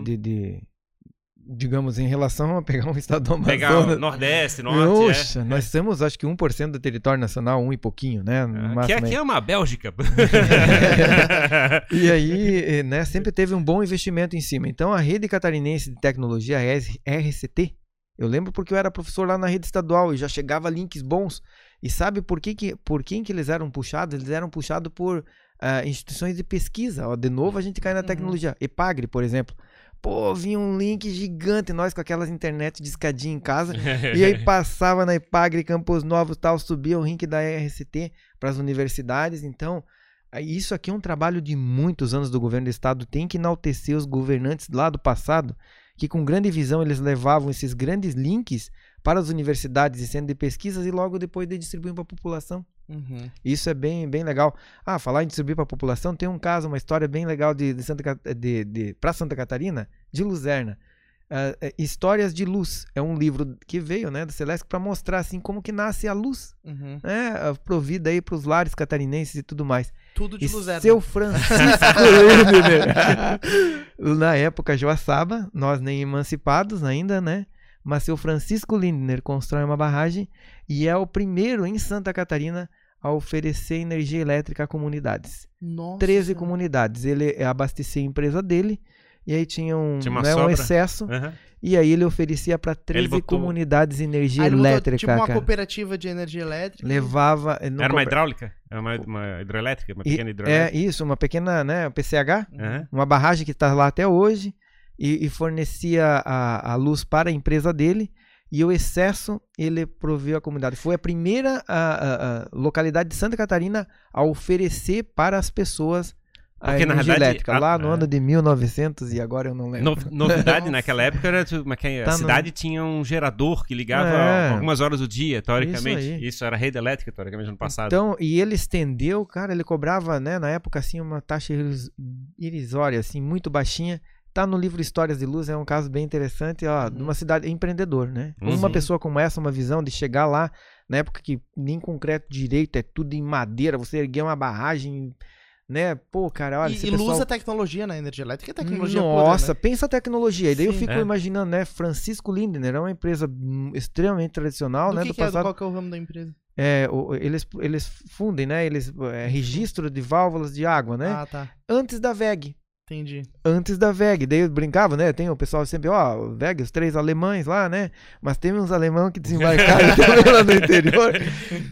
digamos, em relação a pegar um estado do Amazonas, pegar o Nordeste, Norte. Poxa, nós temos acho que 1% do território nacional, 1 e pouquinho, né? Que aqui é uma Bélgica. E aí, né, sempre teve um bom investimento em cima. Então, a Rede Catarinense de Tecnologia, RCT, eu lembro porque eu era professor lá na rede estadual e já chegava links bons. E sabe por quem que eles eram puxados? Eles eram puxados por instituições de pesquisa. Ó, de novo, a gente cai na tecnologia. EPAGRI, por exemplo. Pô, vinha um link gigante, nós com aquelas internet de escadinha em casa, e aí passava na EPAGRI, Campos Novos e tal, subia o link da RCT para as universidades. Então, isso aqui é um trabalho de muitos anos do governo do estado, tem que enaltecer os governantes lá do passado, que com grande visão eles levavam esses grandes links para as universidades e centros de pesquisas e logo depois de distribuir para a população. Isso é bem legal. Ah, falar em distribuir para a população, tem um caso, uma história bem legal para Santa Catarina, de Luzerna. Histórias de Luz é um livro que veio, né, do Celeste para mostrar assim como que nasce a luz, né, provida aí para os lares catarinenses e tudo mais. Tudo de Luzerna. Seu Francisco Lindner, na época Joaçaba, nós nem emancipados ainda, né? Mas seu Francisco Lindner constrói uma barragem e é o primeiro em Santa Catarina a oferecer energia elétrica a comunidades. Nossa. 13 comunidades. Ele abastecia a empresa dele e aí tinha um excesso. E aí ele oferecia para 13 comunidades energia elétrica. Tipo uma cooperativa de energia elétrica. Levava... Era uma hidráulica? Era uma hidroelétrica? Uma pequena hidroelétrica? É isso, uma pequena, né, PCH. Uma barragem que está lá até hoje. E fornecia a luz para a empresa dele e o excesso ele proveu à comunidade. Foi a primeira a localidade de Santa Catarina a oferecer para as pessoas a energia elétrica. Lá no ano de 1900 e agora eu não lembro. Novidade naquela época era que a cidade tinha um gerador que ligava algumas horas do dia, teoricamente. Isso era rede elétrica, teoricamente, no passado. Então, e ele estendeu, cara, ele cobrava, né, na época assim uma taxa irrisória, assim, muito baixinha. Tá no livro Histórias de Luz, é um caso bem interessante, ó, de uma cidade empreendedor, né? Uma pessoa como essa, uma visão de chegar lá, na época que nem concreto direito, é tudo em madeira, você erguer uma barragem, né? Pô, cara, olha... E pessoal... usa tecnologia, né? Energia elétrica é tecnologia pura, né? Pensa a tecnologia. E daí eu fico imaginando, né? Francisco Lindner é uma empresa extremamente tradicional, né? Qual que é o ramo da empresa? É, eles fundem, né? Registro de válvulas de água, né? Ah, tá. Antes da WEG. Entendi. Antes da WEG, daí eu brincava, né? Tem o pessoal sempre, ó, WEG, os 3 alemães lá, né? Mas tem uns alemães que desembarcaram também lá no interior.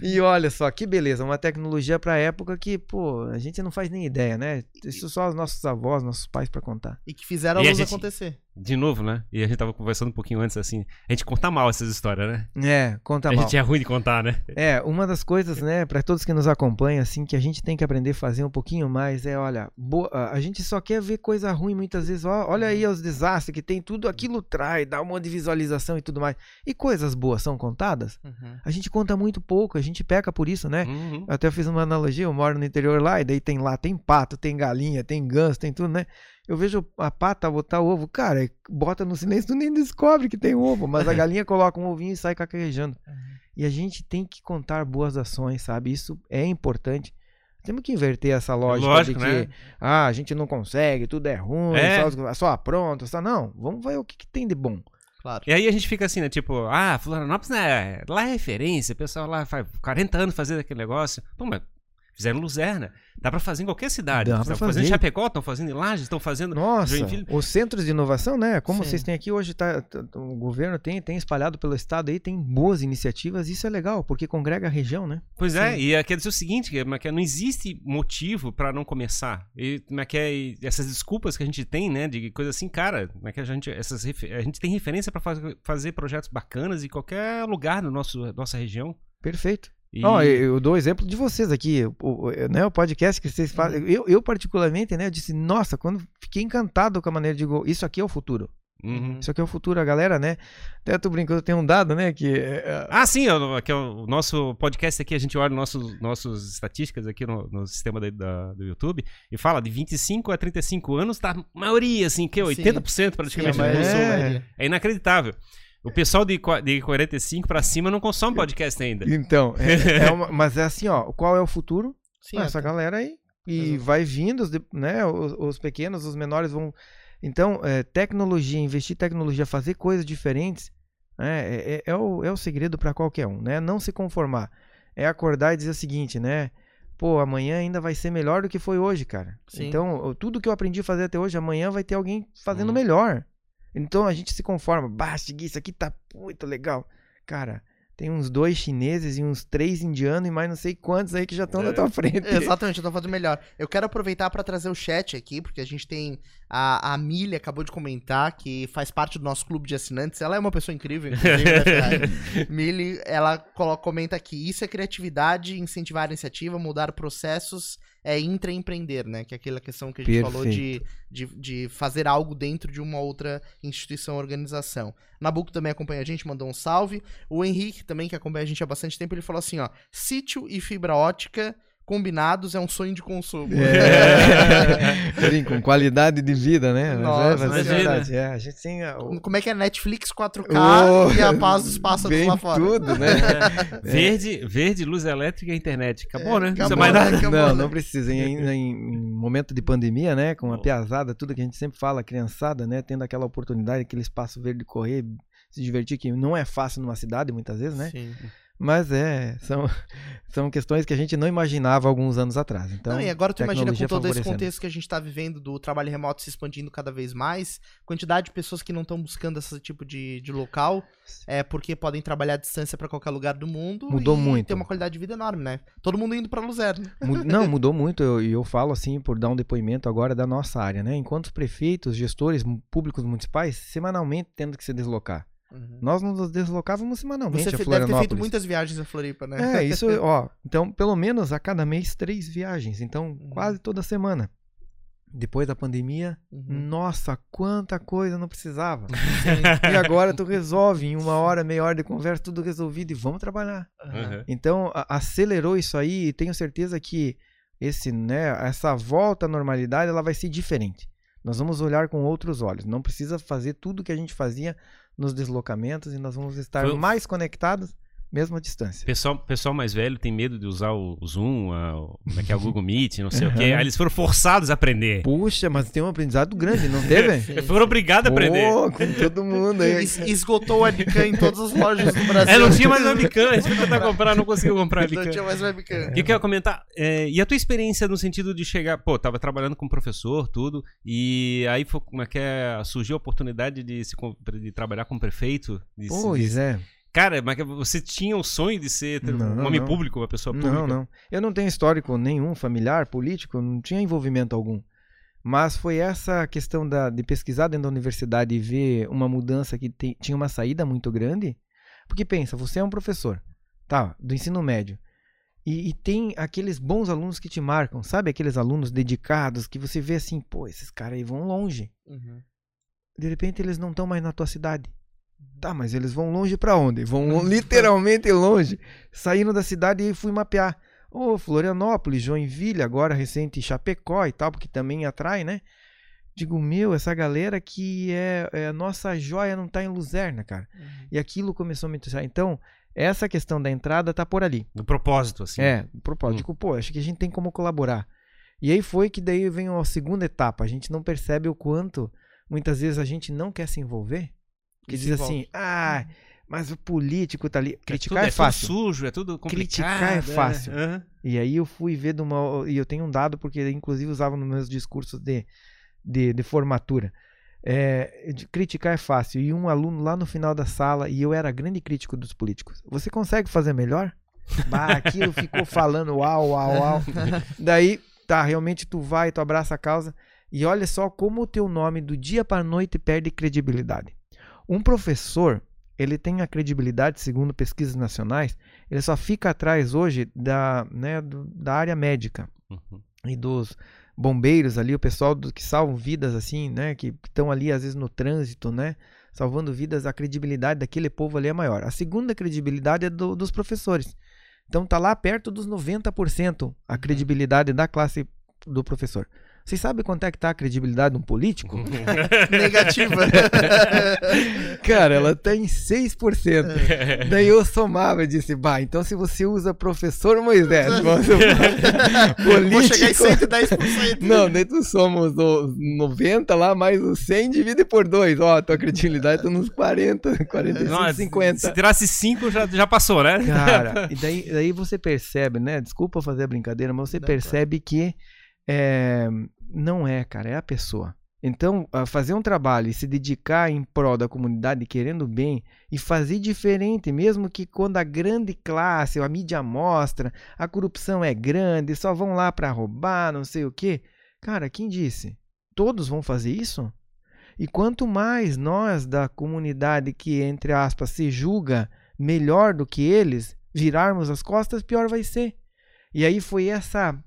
E olha só, que beleza, uma tecnologia pra época que, pô, a gente não faz nem ideia, né? Isso só os nossos avós, nossos pais pra contar. E que fizeram a luz acontecer. De novo, né? E a gente tava conversando um pouquinho antes, assim, a gente conta mal essas histórias, né? É, conta mal. A gente é ruim de contar, né? É, uma das coisas, né, pra todos que nos acompanham, assim, que a gente tem que aprender a fazer um pouquinho mais é, olha, a gente só quer ver coisa ruim muitas vezes, olha aí os desastres que tem, tudo aquilo trai, dá um monte de visualização e tudo mais. E coisas boas são contadas? A gente conta muito pouco, a gente peca por isso, né? Eu até fiz uma analogia, eu moro no interior lá, e daí tem pato, tem galinha, tem ganso, tem tudo, né? Eu vejo a pata botar ovo, cara, Aí bota no silêncio, tu nem descobre que tem ovo, mas a galinha coloca um ovinho e sai cacarejando. E a gente tem que contar boas ações, sabe? Isso é importante. Temos que inverter essa lógica de que, né? A gente não consegue, tudo é ruim, só apronta, só não. Vamos ver o que, que tem de bom. Claro. E aí a gente fica assim, né? Tipo, ah, Florianópolis, né? Lá é referência, o pessoal lá faz 40 anos fazendo aquele negócio. Pô, mas fizeram Luzerna. Dá pra fazer em qualquer cidade. Estão fazendo em Chapecó, estão fazendo em Lages, estão fazendo... Nossa, Joinville. Os centros de inovação, né? Como Sim. vocês têm aqui hoje, o governo tem espalhado pelo estado aí, tem boas iniciativas. Isso é legal, porque congrega a região, né? Pois Sim. é, e quer dizer o seguinte, que não existe motivo pra não começar. E essas desculpas que a gente tem, né? De coisa assim, cara, que a gente tem referência pra fazer projetos bacanas em qualquer lugar da nossa região. Perfeito. Não, eu dou o exemplo de vocês aqui, né, o podcast que vocês fazem. Eu particularmente, né, eu disse, nossa, quando fiquei encantado com a maneira de isso aqui é o futuro. Uhum. Isso aqui é o futuro, a galera, né? Até tô brincando, tem um dado, né? Que sim, que é o nosso podcast aqui, a gente olha nossas estatísticas aqui no sistema do YouTube e fala de 25 a 35 anos, tá maioria, assim, que é 80% praticamente. Sim, é inacreditável. O pessoal de 45 para cima não consome podcast ainda. Então, mas é assim, ó, qual é o futuro? Sim, essa galera aí. E vai vindo, né, os pequenos, os menores vão... Então, tecnologia, investir em tecnologia, fazer coisas diferentes, né, é o segredo para qualquer um, né? Não se conformar. É acordar e dizer o seguinte, né? Pô, amanhã ainda vai ser melhor do que foi hoje, cara. Sim. Então, tudo que eu aprendi a fazer até hoje, amanhã vai ter alguém fazendo melhor. Então a gente se conforma, basta, isso aqui tá muito legal. Cara, tem uns 2 chineses e uns 3 indianos e mais não sei quantos aí que já estão na tua frente. Exatamente, eu tô fazendo melhor. Eu quero aproveitar para trazer o chat aqui, porque a gente tem a Amília, acabou de comentar, que faz parte do nosso clube de assinantes. Ela é uma pessoa incrível, inclusive. Mili, ela comenta aqui, isso é criatividade, incentivar a iniciativa, mudar processos... É intraempreender, né? Que é aquela questão que a gente falou de fazer algo dentro de uma outra instituição ou organização. Nabuco também acompanha a gente, mandou um salve. O Henrique também, que acompanha a gente há bastante tempo, ele falou assim, ó, sítio e fibra ótica combinados é um sonho de consumo. Sim, com qualidade de vida, né? Nossa, mas verdade. A gente tem como é que é Netflix 4K e a paz dos pássaros lá fora. Tudo, né? Verde, luz elétrica e internet. Acabou, né? Acabou, mais nada. Acabou, não, né? Não precisa. Em momento de pandemia, né? Com a piazada, tudo que a gente sempre fala, a criançada, né? Tendo aquela oportunidade, aquele espaço verde de correr, se divertir, que não é fácil numa cidade, muitas vezes, né? Sim. Mas são questões que a gente não imaginava alguns anos atrás. Então, e agora tu imagina com todo esse contexto que a gente está vivendo do trabalho remoto se expandindo cada vez mais, quantidade de pessoas que não estão buscando esse tipo de local, porque podem trabalhar à distância para qualquer lugar do mundo. Mudou muito. Tem uma qualidade de vida enorme, né? Todo mundo indo para Luzerna. Não, mudou muito. Eu falo assim, por dar um depoimento agora da nossa área, né? Enquanto os prefeitos, gestores públicos municipais, semanalmente tendo que se deslocar. Uhum. Nós nos deslocávamos semanalmente a Florianópolis. Você deve ter feito muitas viagens a Floripa, né? Isso, ó. Então, pelo menos a cada mês, 3 viagens. Então, quase toda semana. Depois da pandemia, nossa, quanta coisa não precisava. E agora tu resolve em 1 hora, meia hora de conversa, tudo resolvido e vamos trabalhar. Uhum. Então, acelerou isso aí e tenho certeza que essa volta à normalidade, ela vai ser diferente. Nós vamos olhar com outros olhos. Não precisa fazer tudo que a gente fazia nos deslocamentos e nós vamos estar mais conectados, mesmo à distância. Pessoal mais velho tem medo de usar o Zoom, o Google Meet, não sei o quê. Aí eles foram forçados a aprender. Puxa, mas tem um aprendizado grande, não teve? Sim, foram obrigados a aprender. Com todo mundo aí. Esgotou o webcam em todas as lojas do Brasil. Não tinha mais webcam. A gente foi tentar comprar, não conseguiu comprar webcam. Não tinha mais webcam. E eu quero comentar, e a tua experiência no sentido de chegar... Pô, tava trabalhando com professor, tudo, e aí foi, surgiu a oportunidade de trabalhar com o prefeito. Cara, mas você tinha o sonho de ser um homem público, uma pessoa pública? Não. Eu não tenho histórico nenhum, familiar, político, não tinha envolvimento algum. Mas foi essa questão de pesquisar dentro da universidade e ver uma mudança que tinha uma saída muito grande. Porque pensa, você é um professor, do ensino médio, e tem aqueles bons alunos que te marcam, sabe? Aqueles alunos dedicados que você vê assim, pô, esses caras aí vão longe. Uhum. De repente eles não estão mais na tua cidade. Tá, mas eles vão longe pra onde? Vão literalmente longe. Saindo da cidade e fui mapear. Florianópolis, Joinville, agora recente Chapecó e tal, porque também atrai, né? Digo, meu, essa galera que é a nossa joia não tá em Luzerna, cara. Uhum. E aquilo começou a me interessar. Então, essa questão da entrada tá por ali. No propósito, assim. É, no propósito. Digo, pô, acho que a gente tem como colaborar. E aí foi que daí vem a segunda etapa. A gente não percebe o quanto, muitas vezes, a gente não quer se envolver. Porque diz assim, ah, mas o político tá ali. Criticar é fácil. É tudo sujo, é tudo complicado. Criticar é fácil. Uhum. E aí eu fui ver de uma... E eu tenho um dado, porque inclusive usava nos meus discursos de formatura. De criticar é fácil. E um aluno lá no final da sala, e eu era grande crítico dos políticos. Você consegue fazer melhor? Bah, aquilo ficou falando uau, uau, uau. Daí, tá, realmente tu vai, tu abraça a causa. E olha só como o teu nome do dia para a noite perde credibilidade. Um professor, ele tem a credibilidade, segundo pesquisas nacionais, ele só fica atrás hoje da área médica. Uhum. E dos bombeiros ali, o pessoal que salvam vidas assim, né, que estão ali às vezes no trânsito, né, salvando vidas, a credibilidade daquele povo ali é maior. A segunda credibilidade é dos professores. Então tá lá perto dos 90% a credibilidade da classe do professor. Vocês sabem quanto é que tá a credibilidade de um político? Negativa. Cara, ela tá em 6%. Daí eu somava e disse, bah, então se você usa professor Moisés, político... Vou chegar em 110%. Não, daí tu soma os 90 lá, mais os 100, divide por 2. Ó, tua credibilidade tá nos 40, 45, não, 50. Se tirasse 5, já passou, né? Cara, e daí você percebe, né? Desculpa fazer a brincadeira, mas você percebe que não é, cara, é a pessoa. Então, fazer um trabalho e se dedicar em prol da comunidade, querendo bem, e fazer diferente, mesmo que quando a grande classe, a mídia mostra, a corrupção é grande, só vão lá para roubar, não sei o quê. Cara, quem disse? Todos vão fazer isso? E quanto mais nós da comunidade que, entre aspas, se julga melhor do que eles, virarmos as costas, pior vai ser. E aí foi essa,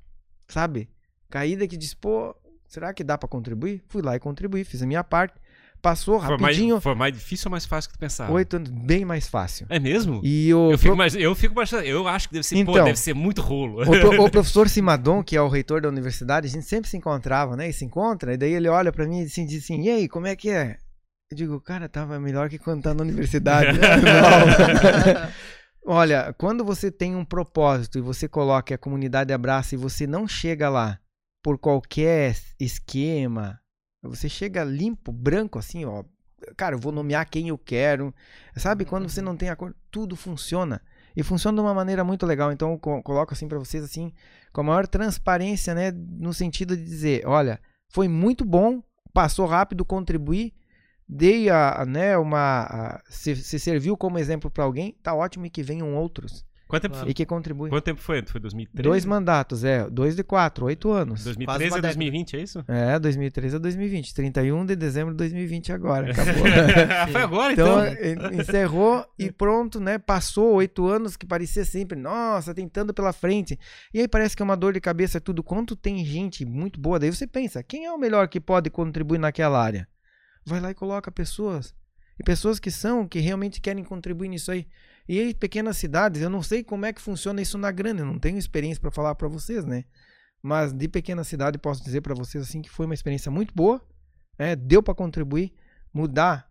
sabe... Caída que disse, pô, será que dá para contribuir? Fui lá e contribuí, fiz a minha parte. Passou rapidinho. Foi mais difícil ou mais fácil que tu pensava? 8 anos, bem mais fácil. É mesmo? E eu acho que deve ser, então, pô, deve ser muito rolo. O professor Simadon, que é o reitor da universidade, a gente sempre se encontrava, né? E se encontra, e daí ele olha para mim e diz assim, e aí, como é que é? Eu digo, cara, tava melhor que quando tá na universidade. Não. Olha, quando você tem um propósito e você coloca a comunidade abraça e você não chega lá por qualquer esquema, você chega limpo, branco, assim, ó, cara, eu vou nomear quem eu quero, sabe? Quando você não tem acordo, tudo funciona, e funciona de uma maneira muito legal. Então eu coloco assim para vocês, assim, com a maior transparência, né, no sentido de dizer, olha, foi muito bom, passou rápido, contribuí, dei se serviu como exemplo para alguém, tá ótimo, e que venham outros. Quanto tempo foi? E que contribui. Quanto tempo foi? Foi 2013? 2 mandatos, 2 de 4, 8 anos. 2013 a 2020, é isso? 2013 a 2020, 31 de dezembro de 2020 agora, acabou. Foi agora, então. Encerrou e pronto, né? Passou 8 anos que parecia sempre, nossa, tentando pela frente. E aí parece que é uma dor de cabeça tudo. Quanto tem gente muito boa, daí você pensa, quem é o melhor que pode contribuir naquela área? Vai lá e coloca pessoas. E pessoas que realmente querem contribuir nisso aí. E aí, pequenas cidades, eu não sei como é que funciona isso na grande, eu não tenho experiência para falar para vocês, né? Mas de pequena cidade posso dizer para vocês assim que foi uma experiência muito boa, né? Deu para contribuir, mudar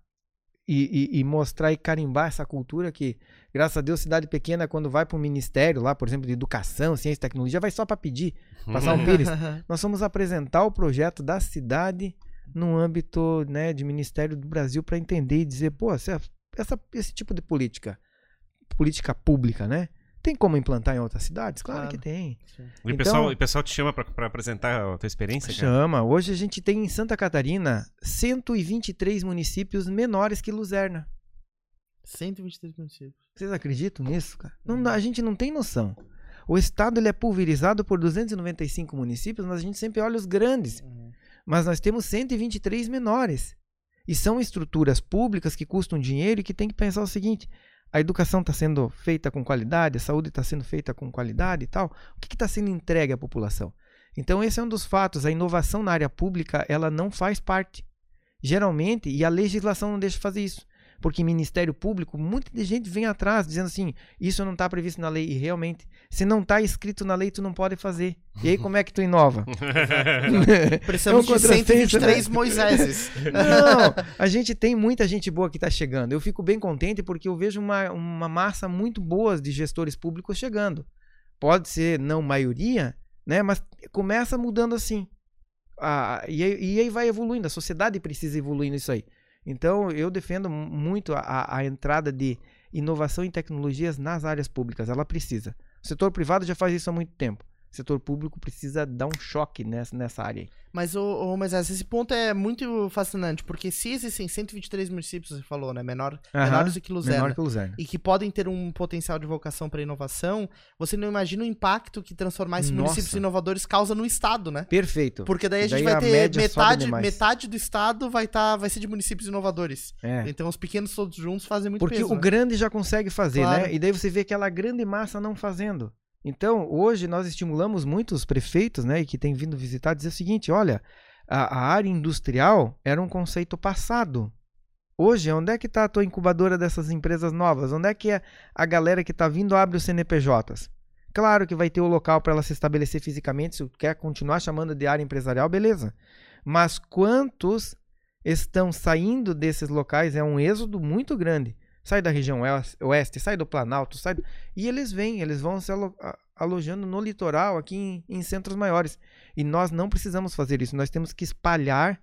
e mostrar e carimbar essa cultura que, graças a Deus, cidade pequena, quando vai para um ministério lá, por exemplo, de educação, ciência e tecnologia, vai só para pedir, passar um pires. Nós vamos apresentar o projeto da cidade no âmbito, né, de Ministério do Brasil, para entender e dizer, pô, esse tipo de política pública, né? Tem como implantar em outras cidades? Claro que tem. Então, o pessoal te chama para apresentar a tua experiência? Chama. Cara? Hoje a gente tem em Santa Catarina 123 municípios menores que Luzerna. 123 municípios. Vocês acreditam nisso, cara? Não, a gente não tem noção. O estado ele é pulverizado por 295 municípios, mas a gente sempre olha os grandes. Mas nós temos 123 menores. E são estruturas públicas que custam dinheiro e que tem que pensar o seguinte, a educação está sendo feita com qualidade, a saúde está sendo feita com qualidade e tal. O que está sendo entregue à população? Então esse é um dos fatos, a inovação na área pública ela não faz parte. Geralmente, e a legislação não deixa fazer isso. porque Ministério Público, muita gente vem atrás dizendo assim, isso não está previsto na lei, e realmente, se não está escrito na lei, tu não pode fazer. E aí como é que tu inova? Precisamos de 123 Moiséses. Não, a gente tem muita gente boa que está chegando. Eu fico bem contente porque eu vejo uma massa muito boa de gestores públicos chegando. Pode ser não maioria, né? Mas começa mudando assim. E aí vai evoluindo, a sociedade precisa evoluir nisso aí. Então, eu defendo muito a entrada de inovação em tecnologias nas áreas públicas, ela precisa. O setor privado já faz isso há muito tempo. O setor público precisa dar um choque nessa área aí. Mas esse ponto é muito fascinante, porque se existem 123 municípios, você falou, né? Menores do que Luzerna. Menor que Luzerna. E que podem ter um potencial de vocação para inovação, você não imagina o impacto que transformar esses municípios inovadores causa no Estado, né? Perfeito. Porque daí a gente vai ter metade do Estado vai ser de municípios inovadores. É. Então os pequenos todos juntos fazem muito peso. Porque o grande já consegue fazer, né? E daí você vê aquela grande massa não fazendo. Então, hoje nós estimulamos muito os prefeitos, né, que têm vindo visitar, dizer o seguinte, olha, a área industrial era um conceito passado. Hoje, onde é que está a tua incubadora dessas empresas novas? Onde é que a galera que está vindo abre os CNPJs? Claro que vai ter o local para ela se estabelecer fisicamente, se quer continuar chamando de área empresarial, beleza. Mas quantos estão saindo desses locais? É um êxodo muito grande. Sai da região oeste, sai do Planalto, e eles vão se alojando no litoral, aqui em centros maiores. E nós não precisamos fazer isso, nós temos que espalhar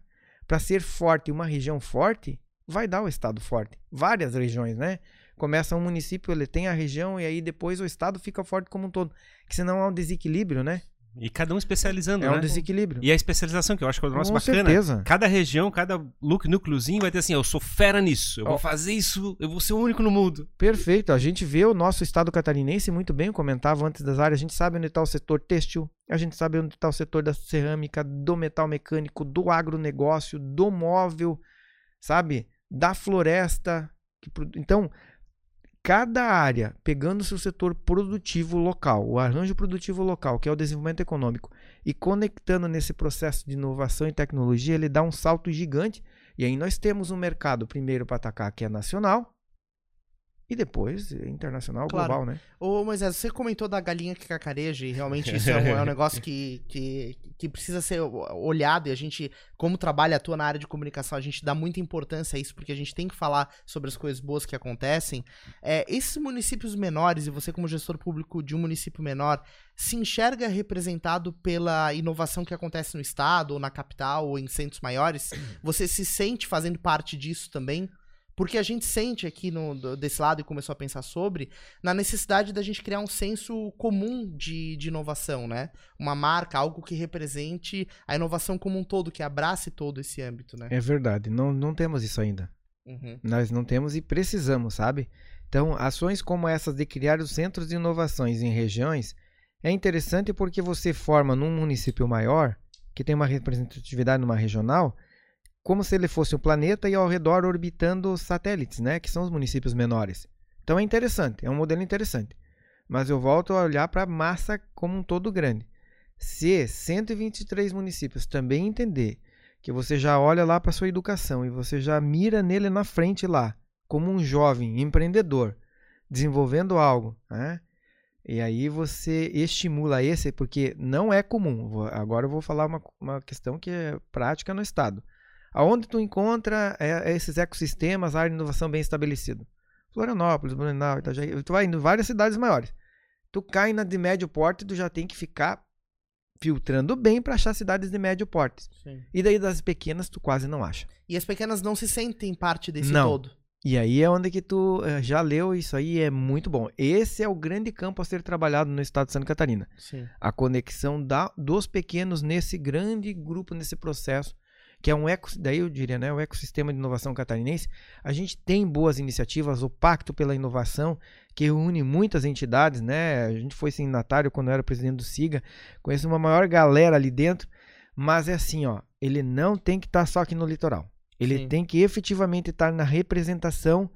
para ser forte. Uma região forte vai dar o estado forte. Várias regiões, né? Começa um município, ele tem a região, e aí depois o estado fica forte como um todo. Que senão há um desequilíbrio, né? E cada um especializando, né? É um desequilíbrio. E a especialização, que eu acho que é o nosso bacana. Com certeza. Cada região, cada núcleozinho vai ter assim, eu sou fera nisso, eu vou fazer isso, eu vou ser o único no mundo. Perfeito. A gente vê o nosso estado catarinense muito bem, eu comentava antes das áreas, a gente sabe onde está o setor têxtil, a gente sabe onde está o setor da cerâmica, do metal mecânico, do agronegócio, do móvel, sabe? Da floresta. Então, cada área, pegando-se o setor produtivo local, o arranjo produtivo local, que é o desenvolvimento econômico, e conectando nesse processo de inovação e tecnologia, ele dá um salto gigante. E aí nós temos um mercado primeiro para atacar, que é nacional, e depois internacional, claro. Global, né? Ô, Moisés, você comentou da galinha que cacareja, e realmente isso é um negócio que precisa ser olhado, e a gente, como trabalha, atua na área de comunicação, a gente dá muita importância a isso, porque a gente tem que falar sobre as coisas boas que acontecem. Esses municípios menores, e você como gestor público de um município menor, se enxerga representado pela inovação que acontece no estado, ou na capital, ou em centros maiores? Você se sente fazendo parte disso também? Porque a gente sente aqui desse lado, e começou a pensar sobre, na necessidade da gente criar um senso comum de inovação, né? Uma marca, algo que represente a inovação como um todo, que abrace todo esse âmbito, né? É verdade, não temos isso ainda. Uhum. Nós não temos e precisamos, sabe? Então, ações como essas de criar os centros de inovações em regiões é interessante porque você forma num município maior, que tem uma representatividade numa regional, como se ele fosse um planeta e ao redor orbitando satélites, né? Que são os municípios menores. Então é interessante, é um modelo interessante. Mas eu volto a olhar para a massa como um todo grande. Se 123 municípios também entender que você já olha lá para a sua educação e você já mira nele na frente lá, como um jovem empreendedor, desenvolvendo algo, né? E aí você estimula esse, porque não é comum. Agora eu vou falar uma questão que é prática no Estado. Aonde tu encontra esses ecossistemas, a área de inovação bem estabelecida? Florianópolis, Blumenau, Itajaí, tu vai indo em várias cidades maiores. Tu cai na de médio porte, tu já tem que ficar filtrando bem para achar cidades de médio porte. Sim. E daí das pequenas tu quase não acha. E as pequenas não se sentem parte desse todo. E aí é onde que tu já leu isso aí, é muito bom. Esse é o grande campo a ser trabalhado no estado de Santa Catarina. Sim. A conexão dos pequenos nesse grande grupo, nesse processo, que é daí eu diria, né, o ecossistema de inovação catarinense. A gente tem boas iniciativas, o Pacto pela Inovação, que une muitas entidades, né? A gente foi signatário quando eu era presidente do SIGA, conheço uma maior galera ali dentro, mas é assim, ó, ele não tem que estar só aqui no litoral. Ele Sim. tem que efetivamente estar na representação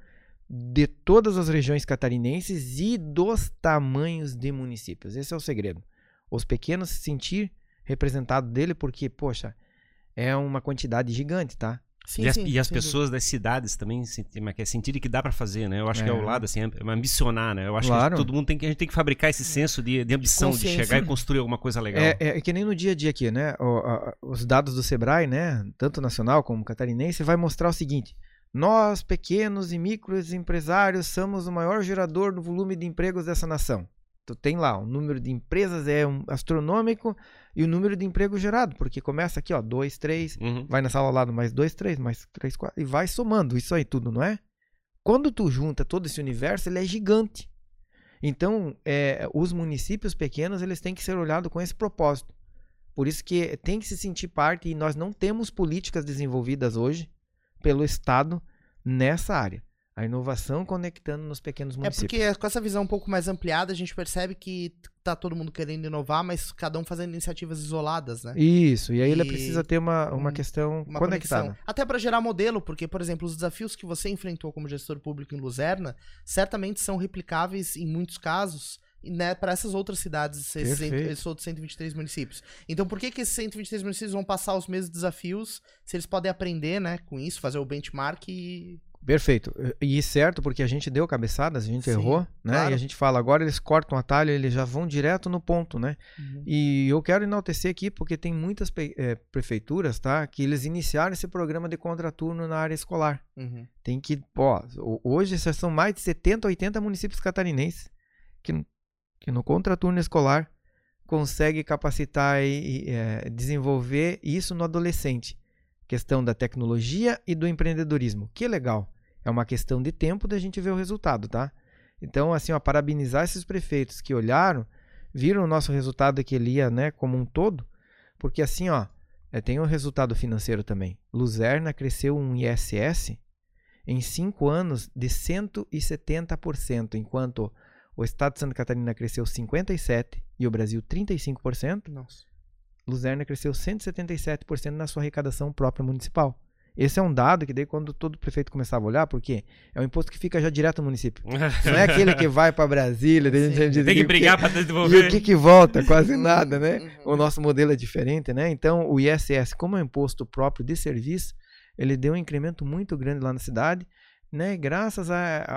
de todas as regiões catarinenses e dos tamanhos de municípios. Esse é o segredo. Os pequenos se sentir representado dele, porque, poxa, é uma quantidade gigante, tá? Sim, e as pessoas das cidades também sentirem que dá para fazer, né? Eu acho que é o lado, assim, ambicionar, né? Eu acho que todo mundo tem que, a gente tem que fabricar esse senso de ambição, de chegar e construir alguma coisa legal. É que nem no dia a dia aqui, né? Os dados do Sebrae, né? Tanto nacional como catarinense, vai mostrar o seguinte: nós, pequenos e microempresários, somos o maior gerador do volume de empregos dessa nação. Então, tem lá, o número de empresas é astronômico e o número de empregos gerado, porque começa aqui, ó, 2, 3, vai nessa aula lá, mais 2, 3, mais 3, 4, e vai somando isso aí tudo, não é? Quando tu junta todo esse universo, ele é gigante. Então, os municípios pequenos, eles têm que ser olhados com esse propósito. Por isso que tem que se sentir parte, e nós não temos políticas desenvolvidas hoje pelo Estado nessa área. A inovação conectando nos pequenos municípios. É porque com essa visão um pouco mais ampliada, a gente percebe que tá todo mundo querendo inovar, mas cada um fazendo iniciativas isoladas, né? Isso, e aí ele precisa ter uma questão conectada. Conexão. Até para gerar modelo, porque, por exemplo, os desafios que você enfrentou como gestor público em Luzerna, certamente são replicáveis em muitos casos, né, para essas outras cidades, esses outros 123 municípios. Então, por que esses 123 municípios vão passar os mesmos desafios se eles podem aprender, né, com isso, fazer o benchmark e... Perfeito. E certo, porque a gente deu cabeçadas, a gente errou, né? Claro. E a gente fala, agora eles cortam o atalho, eles já vão direto no ponto, né? E eu quero enaltecer aqui, porque tem muitas prefeituras, tá? Que eles iniciaram esse programa de contraturno na área escolar. Tem que, ó, hoje são mais de 70, 80 municípios catarinenses que no contraturno escolar consegue capacitar e desenvolver isso no adolescente. Questão da tecnologia e do empreendedorismo. Que legal. É uma questão de tempo da gente ver o resultado, tá? Então, assim, ó, parabenizar esses prefeitos que olharam, viram o nosso resultado que ele ia, né, como um todo, porque assim, ó, tem um resultado financeiro também. Luzerna cresceu um ISS em 5 anos de 170%, enquanto o estado de Santa Catarina cresceu 57% e o Brasil 35%. Nossa. Luzerna cresceu 177% na sua arrecadação própria municipal. Esse é um dado que daí quando todo prefeito começava a olhar, porque é um imposto que fica já direto no município. Não é aquele que vai para Brasília. Tem que brigar para desenvolver. E o que volta? Quase nada, né? O nosso modelo é diferente, né? Então, o ISS, como é um imposto próprio de serviço, ele deu um incremento muito grande lá na cidade, né? Graças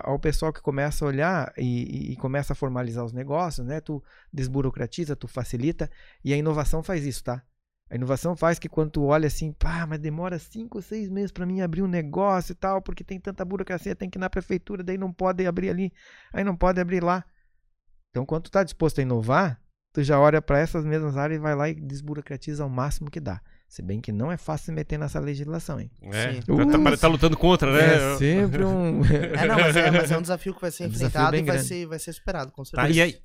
ao pessoal que começa a olhar e começa a formalizar os negócios, né? Tu desburocratiza, tu facilita, e a inovação faz isso, tá? A inovação faz que quando tu olha assim, pá, mas demora 5 ou 6 meses para mim abrir um negócio e tal, porque tem tanta burocracia, tem que ir na prefeitura, daí não pode abrir ali, aí não pode abrir lá. Então, quando tu tá disposto a inovar, tu já olha para essas mesmas áreas e vai lá e desburocratiza ao máximo que dá. Se bem que não é fácil se meter nessa legislação, hein? Tá lutando contra, né? É sempre um... mas é um desafio que vai ser enfrentado e vai ser superado, com certeza. Tá, e aí...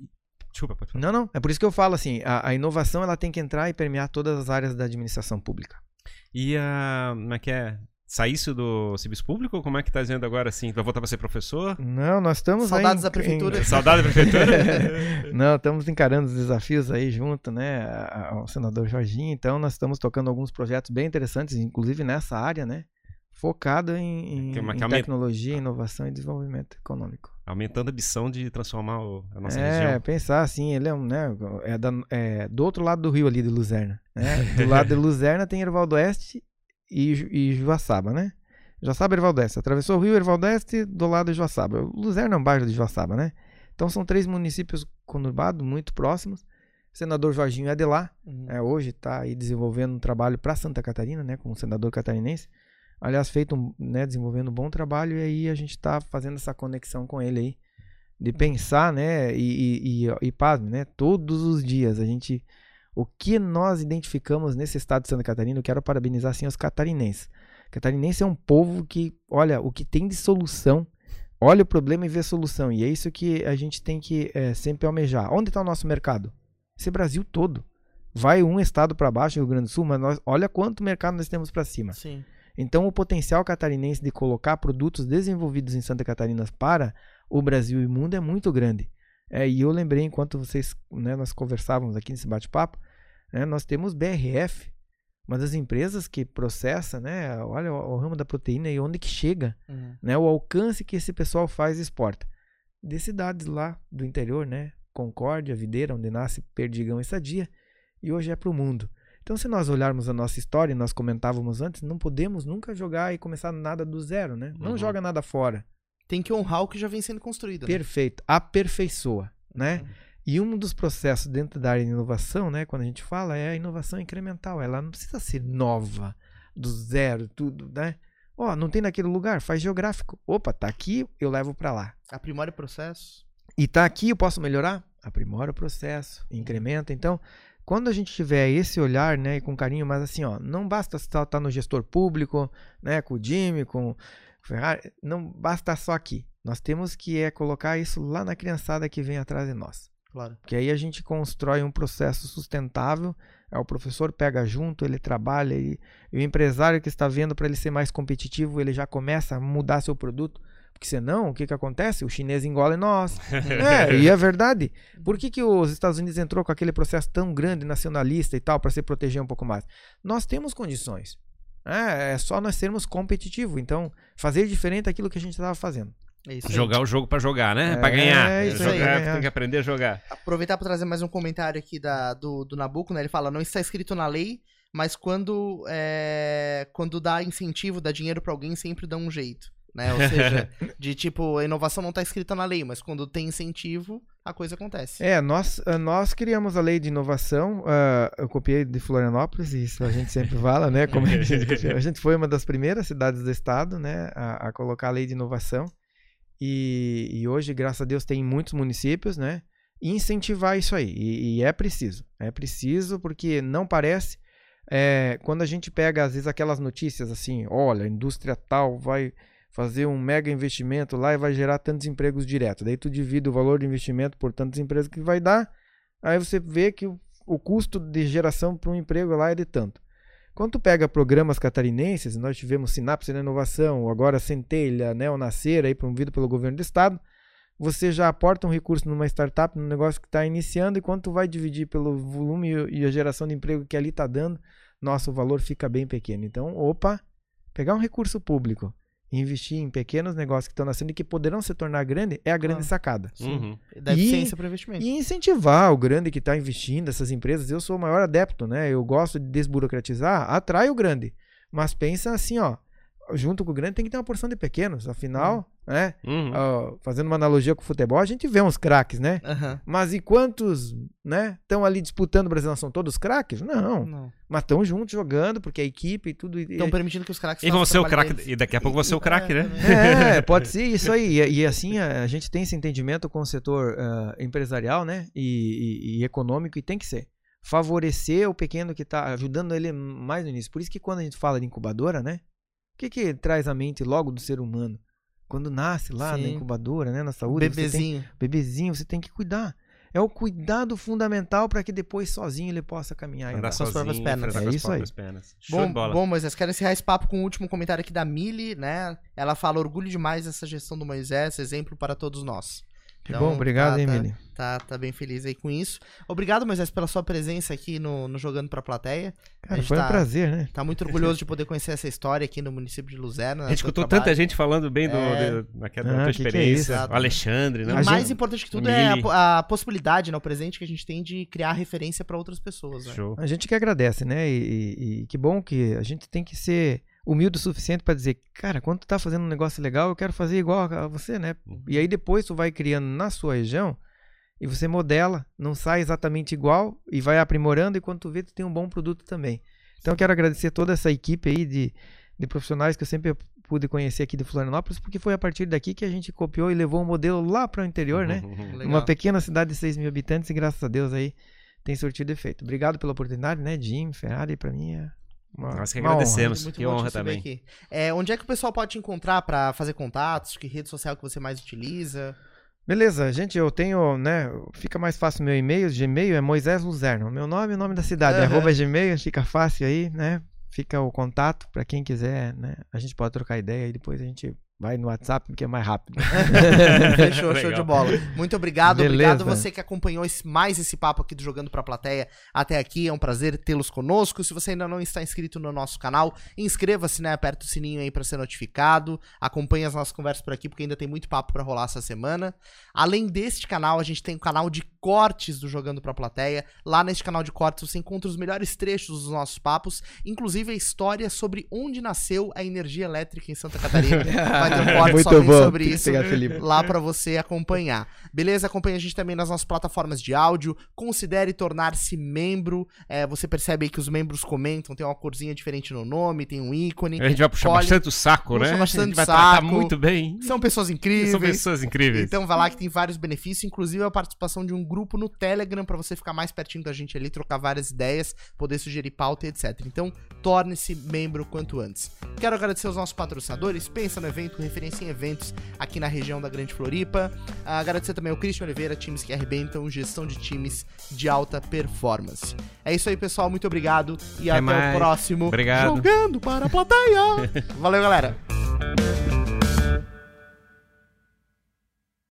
Desculpa, pode falar. Não. É por isso que eu falo assim, a inovação ela tem que entrar e permear todas as áreas da administração pública. E como é que é? Saísse do serviço público? Como é que tá dizendo agora, assim? Vai voltar para ser professor? Não, nós estamos... Saudades da prefeitura. Saudades da prefeitura? Não, estamos encarando os desafios aí junto, né? Ao senador Jorginho. Então, nós estamos tocando alguns projetos bem interessantes, inclusive nessa área, né? Focado em tecnologia, inovação e desenvolvimento econômico. Aumentando a ambição de transformar a nossa região. É, pensar assim, ele é do outro lado do rio ali de Luzerna, né? Do lado de Luzerna tem Herval d'Oeste e Joaçaba, né? Joaçaba e Herval d'Oeste. Atravessou o rio Herval d'Oeste do lado de Joaçaba. Luzerna é um bairro de Joaçaba, né? Então são 3 municípios conurbados, muito próximos. O senador Jorginho é de lá. Hoje está aí desenvolvendo um trabalho para Santa Catarina, né? Com o senador catarinense. Aliás, desenvolvendo um bom trabalho. E aí a gente está fazendo essa conexão com ele aí. De pensar, né? E pasme, né? Todos os dias a gente... O que nós identificamos nesse estado de Santa Catarina, eu quero parabenizar assim, os catarinenses. Catarinense é um povo que olha o que tem de solução, olha o problema e vê a solução. E é isso que a gente tem que sempre almejar. Onde está o nosso mercado? Esse Brasil todo. Vai um estado para baixo, Rio Grande do Sul, mas olha quanto mercado nós temos para cima. Sim. Então o potencial catarinense de colocar produtos desenvolvidos em Santa Catarina para o Brasil e o mundo é muito grande. E eu lembrei, enquanto vocês, né, nós conversávamos aqui nesse bate-papo, né, nós temos BRF, uma das empresas que processa, né, olha o ramo da proteína e onde que chega, né, o alcance que esse pessoal faz e exporta. De cidades lá do interior, né, Concórdia, Videira, onde nasce Perdigão e Sadia, e hoje é para o mundo. Então, se nós olharmos a nossa história, e nós comentávamos antes, não podemos nunca jogar e começar nada do zero, né? Não joga nada fora. Tem que honrar o que já vem sendo construído. Perfeito. Né? Aperfeiçoa, né? E um dos processos dentro da área de inovação, né? Quando a gente fala, é a inovação incremental. Ela não precisa ser nova, do zero, tudo, né? Ó, não tem naquele lugar? Faz geográfico. Opa, tá aqui, eu levo pra lá. Aprimora o processo. E tá aqui, eu posso melhorar? Aprimora o processo, incrementa. Então, quando a gente tiver esse olhar, né, e com carinho, mas assim, ó, não basta só estar no gestor público, né, com o Jimmy, com o Ferrari, não basta só aqui. Nós temos que colocar isso lá na criançada que vem atrás de nós. Claro. Porque aí a gente constrói um processo sustentável, o professor pega junto, ele trabalha, e o empresário que está vendo para ele ser mais competitivo, ele já começa a mudar seu produto. Porque senão, o que que acontece? O chinês engole nós. E é verdade. Por que que os Estados Unidos entrou com aquele processo tão grande, nacionalista e tal, para se proteger um pouco mais? Nós temos condições. É só nós sermos competitivos. Então, fazer diferente daquilo que a gente estava fazendo. É isso. Jogar o jogo para jogar, né? Para ganhar. Jogar, tem que aprender a jogar. Aproveitar para trazer mais um comentário aqui do Nabucco, né? Ele fala, não está escrito na lei, mas quando dá incentivo, dá dinheiro para alguém, sempre dá um jeito. Né? Ou seja, de tipo, a inovação não está escrita na lei, mas quando tem incentivo, a coisa acontece. Nós criamos a lei de inovação, eu copiei de Florianópolis, isso a gente sempre fala, né? Como a gente foi uma das primeiras cidades do estado, né, a colocar a lei de inovação, e hoje, graças a Deus, tem muitos municípios, né, incentivar isso aí, e é preciso porque não parece, quando a gente pega, às vezes, aquelas notícias assim, olha, a indústria tal vai fazer um mega investimento lá e vai gerar tantos empregos direto. Daí tu divide o valor de investimento por tantas empresas que vai dar, aí você vê que o custo de geração para um emprego lá é de tanto. Quando tu pega programas catarinenses, nós tivemos Sinapse na Inovação, agora Centelha, Neonascer, aí promovido pelo governo do estado, você já aporta um recurso numa startup, num negócio que está iniciando, e quando tu vai dividir pelo volume e a geração de emprego que ali está dando, nossa, o valor fica bem pequeno. Então, opa, pegar um recurso público, investir em pequenos negócios que estão nascendo e que poderão se tornar grande, é a grande sacada. Sim. Da eficiência para o investimento. E incentivar o grande que está investindo, essas empresas. Eu sou o maior adepto, né? Eu gosto de desburocratizar, atrai o grande. Mas pensa assim, ó, junto com o grande tem que ter uma porção de pequenos. Afinal, né? Fazendo uma analogia com o futebol, a gente vê uns craques, né? Mas e quantos, né, estão ali disputando o Brasil? São todos craques? Não. Mas estão juntos jogando, porque a equipe e tudo. Estão permitindo que os craques façam o trabalho deles. E daqui a pouco vão ser o craque, né? Pode ser isso aí. E assim, a gente tem esse entendimento com o setor empresarial, né? E econômico, e tem que ser. Favorecer o pequeno que está ajudando ele mais no início. Por isso que quando a gente fala de incubadora, né? O que traz à mente logo do ser humano? Quando nasce lá na incubadora, né, na saúde, bebezinho, você tem que cuidar. É o cuidado fundamental para que depois sozinho ele possa caminhar. Andar com as próprias pernas. É isso aí. Bom, Moisés, quero encerrar esse papo com o último comentário aqui da Mili, né? Ela fala, orgulho demais dessa gestão do Moisés, exemplo para todos nós. Então, bom, obrigado, Mili. Tá bem feliz aí com isso. Obrigado, Moisés, pela sua presença aqui no Jogando pra Plateia. Cara, foi um prazer, né? Tá muito orgulhoso de poder conhecer essa história aqui no município de Luzerna. A gente escutou tanta gente falando bem da tua experiência. O Alexandre, né? O mais importante que tudo é a possibilidade, né, o presente que a gente tem de criar referência para outras pessoas. Né? Show. A gente que agradece, né? E que bom que a gente tem que ser humilde o suficiente para dizer, cara, quando tu tá fazendo um negócio legal, eu quero fazer igual a você, né? E aí depois tu vai criando na sua região e você modela, não sai exatamente igual e vai aprimorando, e quando tu vê, tu tem um bom produto também. Então eu quero agradecer toda essa equipe aí de profissionais que eu sempre pude conhecer aqui de Florianópolis, porque foi a partir daqui que a gente copiou e levou um modelo lá para o interior, né? Legal. Uma pequena cidade de 6 mil habitantes e graças a Deus aí tem surtido efeito. Obrigado pela oportunidade, né, Jim, Ferrari, para mim nós que agradecemos, honra. Que honra também. Aqui. Onde é que o pessoal pode te encontrar para fazer contatos? Que rede social que você mais utiliza? Beleza, gente, eu tenho, né, fica mais fácil meu e-mail, Gmail é Moisés Luzerna, o meu nome e o nome da cidade, @gmail, fica fácil aí, né, fica o contato para quem quiser, né, a gente pode trocar ideia e depois a gente vai no WhatsApp, porque é mais rápido. Fechou, show de bola. Muito obrigado. Beleza. Obrigado você que acompanhou mais esse papo aqui do Jogando pra Plateia até aqui. É um prazer tê-los conosco. Se você ainda não está inscrito no nosso canal, inscreva-se, né? Aperta o sininho aí pra ser notificado. Acompanhe as nossas conversas por aqui, porque ainda tem muito papo pra rolar essa semana. Além deste canal, a gente tem um canal de cortes do Jogando Pra Plateia. Lá neste canal de cortes você encontra os melhores trechos dos nossos papos, inclusive a história sobre onde nasceu a energia elétrica em Santa Catarina. Vai ter um corte só sobre isso lá pra você acompanhar. Beleza? Acompanha a gente também nas nossas plataformas de áudio. Considere tornar-se membro. É, você percebe aí que os membros comentam, tem uma corzinha diferente no nome, tem um ícone. A gente vai puxar bastante o saco, né? Bastante a gente vai tratar muito bem. São pessoas incríveis. São pessoas incríveis. Então vai lá que tem vários benefícios, inclusive a participação de um grupo no Telegram pra você ficar mais pertinho da gente ali, trocar várias ideias, poder sugerir pauta e etc. Então, torne-se membro quanto antes. Quero agradecer aos nossos patrocinadores, Pensa no Evento, referência em eventos aqui na região da Grande Floripa. Agradecer também ao Christian Oliveira, Times que Arrebentam, gestão de times de alta performance. É isso aí, pessoal. Muito obrigado e até o próximo. Obrigado. Jogando para a plateia. Valeu, galera.